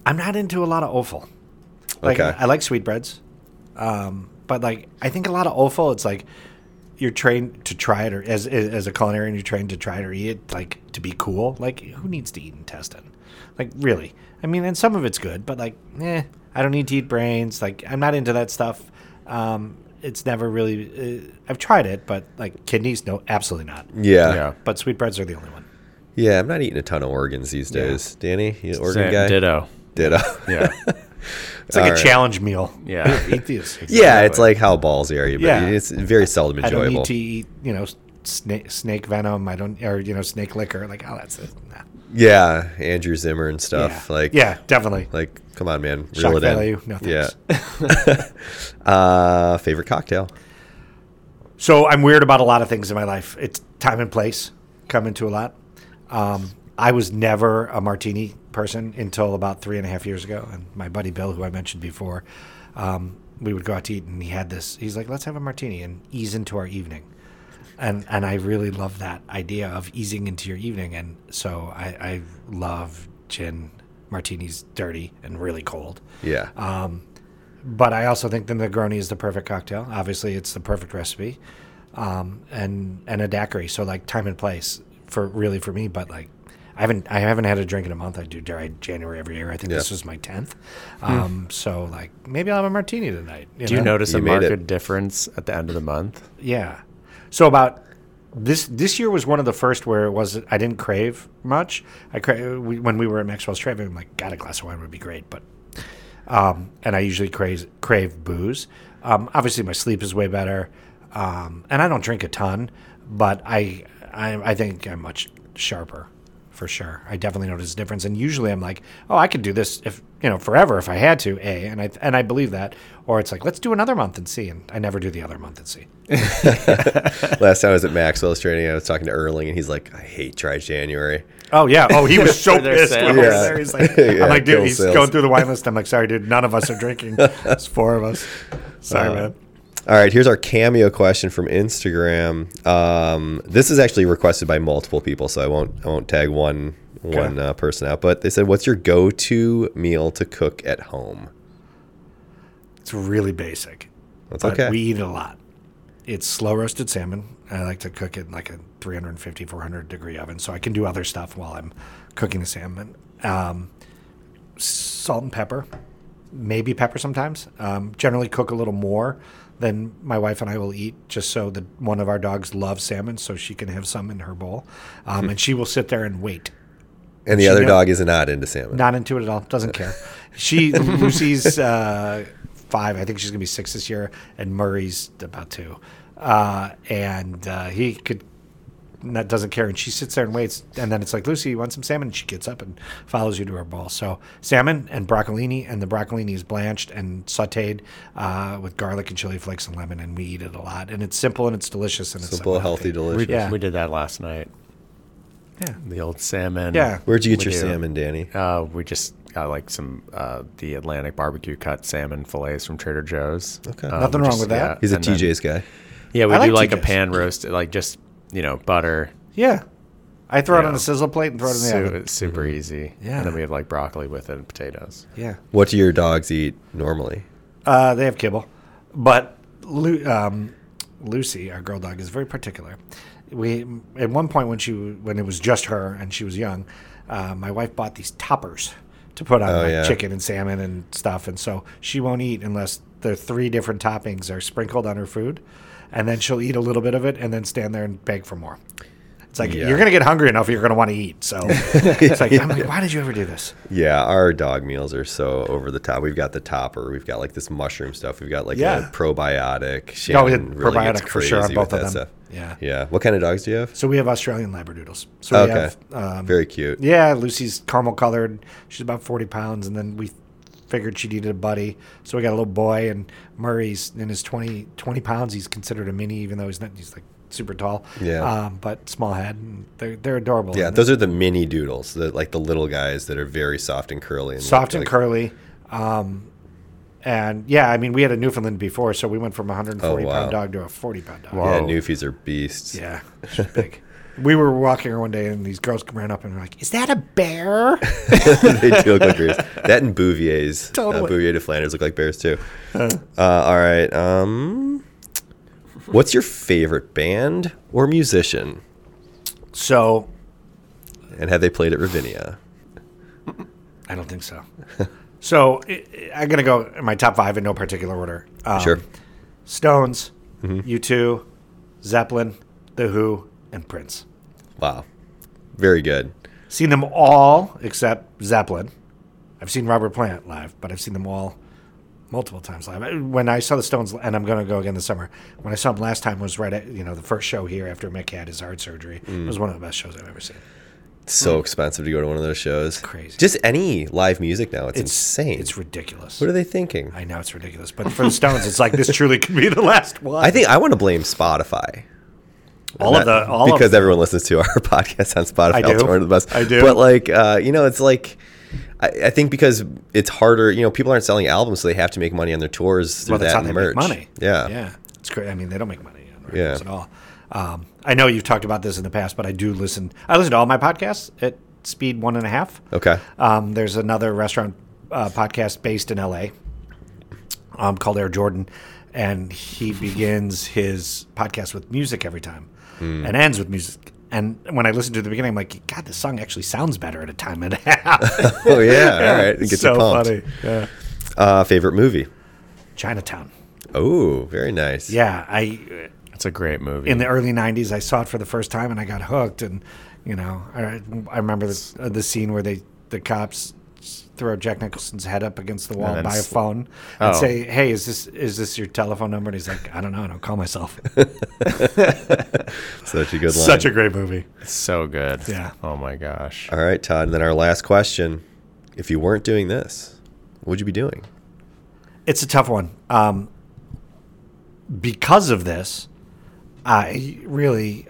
I'm not into a lot of offal. Like, okay. I like sweetbreads, but like I think a lot of offal, it's like you're trained to try it, or as a culinarian, you're trained to try it or eat it, like to be cool. Like, who needs to eat intestine? Like, really? I mean, and some of it's good, but like, I don't need to eat brains. Like, I'm not into that stuff. It's never really. I've tried it, but like kidneys, no, absolutely not. Yeah. But sweetbreads are the only one. Yeah, I'm not eating a ton of organs these days. Danny, you an organ guy? Ditto. Yeah. It's like a challenge meal. Yeah. Eat these. Yeah, it's like how ballsy are you? But it's very seldom enjoyable. I don't need to eat, you know, snake venom. I don't, or you know, snake liquor. Like, that's it. Nah. Yeah, Andrew Zimmer and stuff. Yeah. Like, yeah, definitely. Like, come on, man, reel it value. In. No thanks. Yeah. Favorite cocktail. So I'm weird about a lot of things in my life. It's time and place come into a lot. I was never a martini person until about 3.5 years ago. And my buddy Bill, who I mentioned before, we would go out to eat, and he's like, let's have a martini and ease into our evening. And I really love that idea of easing into your evening. And so I love gin martinis, dirty and really cold. Yeah. But I also think the Negroni is the perfect cocktail. Obviously, it's the perfect recipe. And a daiquiri. So like time and place for me. But like I haven't had a drink in a month. I do January every year. I think this was my 10th. So like maybe I'll have a martini tonight. Do you notice a marked difference at the end of the month? Yeah. So about this year was one of the first where it was I didn't crave much. When we were at Maxwell's Traving, I'm like, God, a glass of wine would be great, but and I usually crave booze. Obviously, my sleep is way better, and I don't drink a ton, but I think I'm much sharper for sure. I definitely notice a difference, and usually I'm like, oh, I could do this forever if I had to. And I believe that, or it's like let's do another month and see, and I never do the other month and see. Last time I was at Maxwell's training, I was talking to Erling, and he's like, I hate dry January. Oh, yeah. Oh, he was so pissed. Yeah. There. He's like, I'm like, dude, he's going through the wine list. I'm like, sorry, dude, none of us are drinking. It's four of us. Sorry, man. All right, here's our cameo question from Instagram. This is actually requested by multiple people, so I won't tag one person out. But they said, what's your go-to meal to cook at home? It's really basic. That's okay. We eat it a lot. It's slow-roasted salmon. I like to cook it in like a 350, 400-degree oven, so I can do other stuff while I'm cooking the salmon. Salt and pepper, maybe pepper sometimes. Generally cook a little more than my wife and I will eat just so that one of our dogs loves salmon so she can have some in her bowl. And she will sit there and wait. And the other dog is not into salmon. Not into it at all. Doesn't care. Lucy's 5. I think she's going to be 6 this year. And Murray's about 2. And he doesn't care, and she sits there and waits, and then it's like, Lucy, you want some salmon? And she gets up and follows you to her bowl. So salmon and broccolini, and the broccolini is blanched and sautéed with garlic and chili flakes and lemon, and we eat it a lot. And it's simple and it's delicious, and healthy, delicious. We did that last night. Yeah, the old salmon. Yeah, where'd you get your salmon, Danny? We just got like some the Atlantic barbecue cut salmon fillets from Trader Joe's. Okay, nothing wrong with that. Yeah. He's a TJ's guy. Yeah, we do like TJ's. A pan roast, like just. Butter. Yeah. I throw it on a sizzle plate and throw it in the oven. It's super easy. Yeah. And then we have like broccoli with it and potatoes. Yeah. What do your dogs eat normally? They have kibble. But Lucy, our girl dog, is very particular. We at one point when it was just her and she was young, my wife bought these toppers to put on chicken and salmon and stuff. And so she won't eat unless the 3 different toppings are sprinkled on her food. And then she'll eat a little bit of it and then stand there and beg for more. It's like, you're going to get hungry enough, you're going to want to eat. So it's like, I'm like, why did you ever do this? Yeah, our dog meals are so over the top. We've got the topper. We've got like this mushroom stuff. We've got like a probiotic. Shannon really probiotic for sure on both of them. Stuff. Yeah. Yeah. What kind of dogs do you have? So we have Australian Labradoodles. So we have, very cute. Yeah, Lucy's caramel colored. She's about 40 pounds. And then we figured she needed a buddy, so we got a little boy. And Murray's in his 20 pounds. He's considered a mini, even though he's not. He's like super tall, but small head. And they're adorable. Yeah, those are the mini doodles, like the little guys that are very soft and curly. And soft and curly, and yeah, I mean, we had a Newfoundland before, so we went from a 140 pound dog to a 40 pound dog. Whoa. Yeah, Newfies are beasts. Yeah, she's big. We were walking her one day, and these girls ran up and were like, "Is that a bear?" They do look like bears. That and Bouviers. Totally. Bouvier de Flanders look like bears, too. All right. What's your favorite band or musician? So. And have they played at Ravinia? I don't think so. So I'm going to go in my top 5 in no particular order. Sure. Stones, U2, Zeppelin, The Who, and Prince. Wow. Very good. Seen them all except Zeppelin. I've seen Robert Plant live, but I've seen them all multiple times live. When I saw the Stones, and I'm going to go again this summer, when I saw them last time was right at, the first show here after Mick had his heart surgery. It was one of the best shows I've ever seen. It's so expensive to go to one of those shows. It's crazy. Just any live music now. It's insane. It's ridiculous. What are they thinking? I know it's ridiculous, but for the Stones, it's like this truly could be the last one. I think I want to blame Spotify. Because everyone listens to our podcast on Spotify. It's one of the best. I do. But it's like I think because it's harder. People aren't selling albums, so they have to make money on their tours through that merch. That's how they make money. Yeah, it's great. I mean, they don't make money on records at all. I know you've talked about this in the past, but I do listen. I listen to all my podcasts at speed 1.5. Okay. There's another restaurant podcast based in L.A. Called Air Jordan, and he begins his podcast with music every time and ends with music. And when I listened to the beginning, I'm like, God, this song actually sounds better at a time and a half. Oh, yeah. All right. It gets so pumped. Funny. Yeah. Favorite movie? Chinatown. Oh, very nice. Yeah. It's a great movie. In the early 90s, I saw it for the first time, and I got hooked. And, you know, I remember the scene where the cops throw Jack Nicholson's head up against the wall by a phone and say, hey, is this your telephone number? And he's like, I don't know. I don't call myself. Such a good line. Such a great movie. It's so good. Yeah. Oh, my gosh. All right, Todd. And then our last question. If you weren't doing this, what would you be doing? It's a tough one. Because of this, I really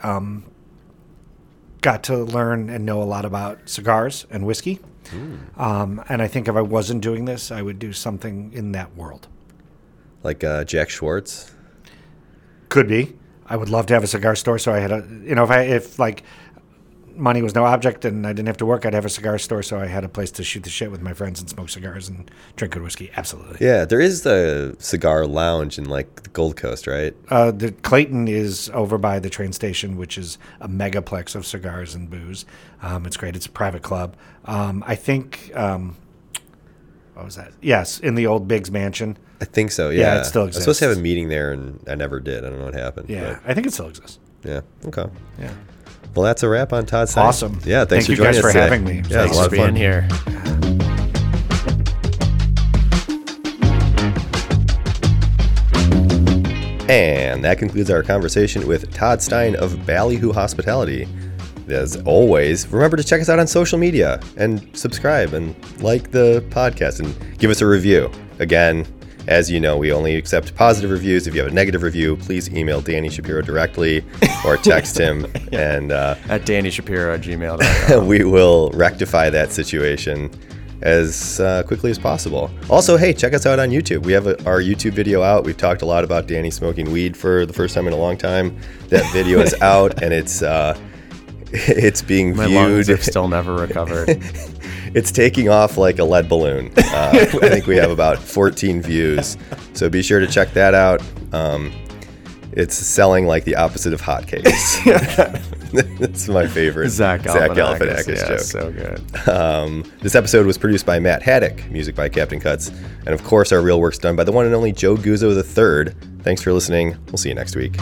got to learn and know a lot about cigars and whiskey. And I think if I wasn't doing this, I would do something in that world. Like Jack Schwartz? Could be. I would love to have a cigar store. So I had a, you know, if money was no object and I didn't have to work, I'd have a cigar store. So I had a place to shoot the shit with my friends and smoke cigars and drink good whiskey. Absolutely. Yeah. There is the cigar lounge in like the Gold Coast, right? The Clayton is over by the train station, which is a megaplex of cigars and booze. It's great. It's a private club. I think, what was that? Yes. In the old Biggs mansion. I think so. Yeah. It still exists. I was supposed to have a meeting there and I never did. I don't know what happened. Yeah. But I think it still exists. Yeah. Okay. Yeah. Well, that's a wrap on Todd Stein. Awesome. Yeah, thanks for joining us today. Thank you guys for having me. Yeah, it was a lot of fun being here. And that concludes our conversation with Todd Stein of Ballyhoo Hospitality. As always, remember to check us out on social media and subscribe and like the podcast and give us a review. Again, as you know, we only accept positive reviews. If you have a negative review, please email Danny Shapiro directly or text him. And at DannyShapiro@gmail.com. We will rectify that situation as quickly as possible. Also, hey, check us out on YouTube. We have our YouTube video out. We've talked a lot about Danny smoking weed for the first time in a long time. That video is out, and it's being viewed. My lungs have still never recovered. It's taking off like a lead balloon. I think we have about 14 views. So be sure to check that out. It's selling like the opposite of hotcakes. That's my favorite. Zach Galifianakis joke. So good. This episode was produced by Matt Haddock, music by Captain Cuts. And of course, our real work's done by the one and only Joe Guzzo III. Thanks for listening. We'll see you next week.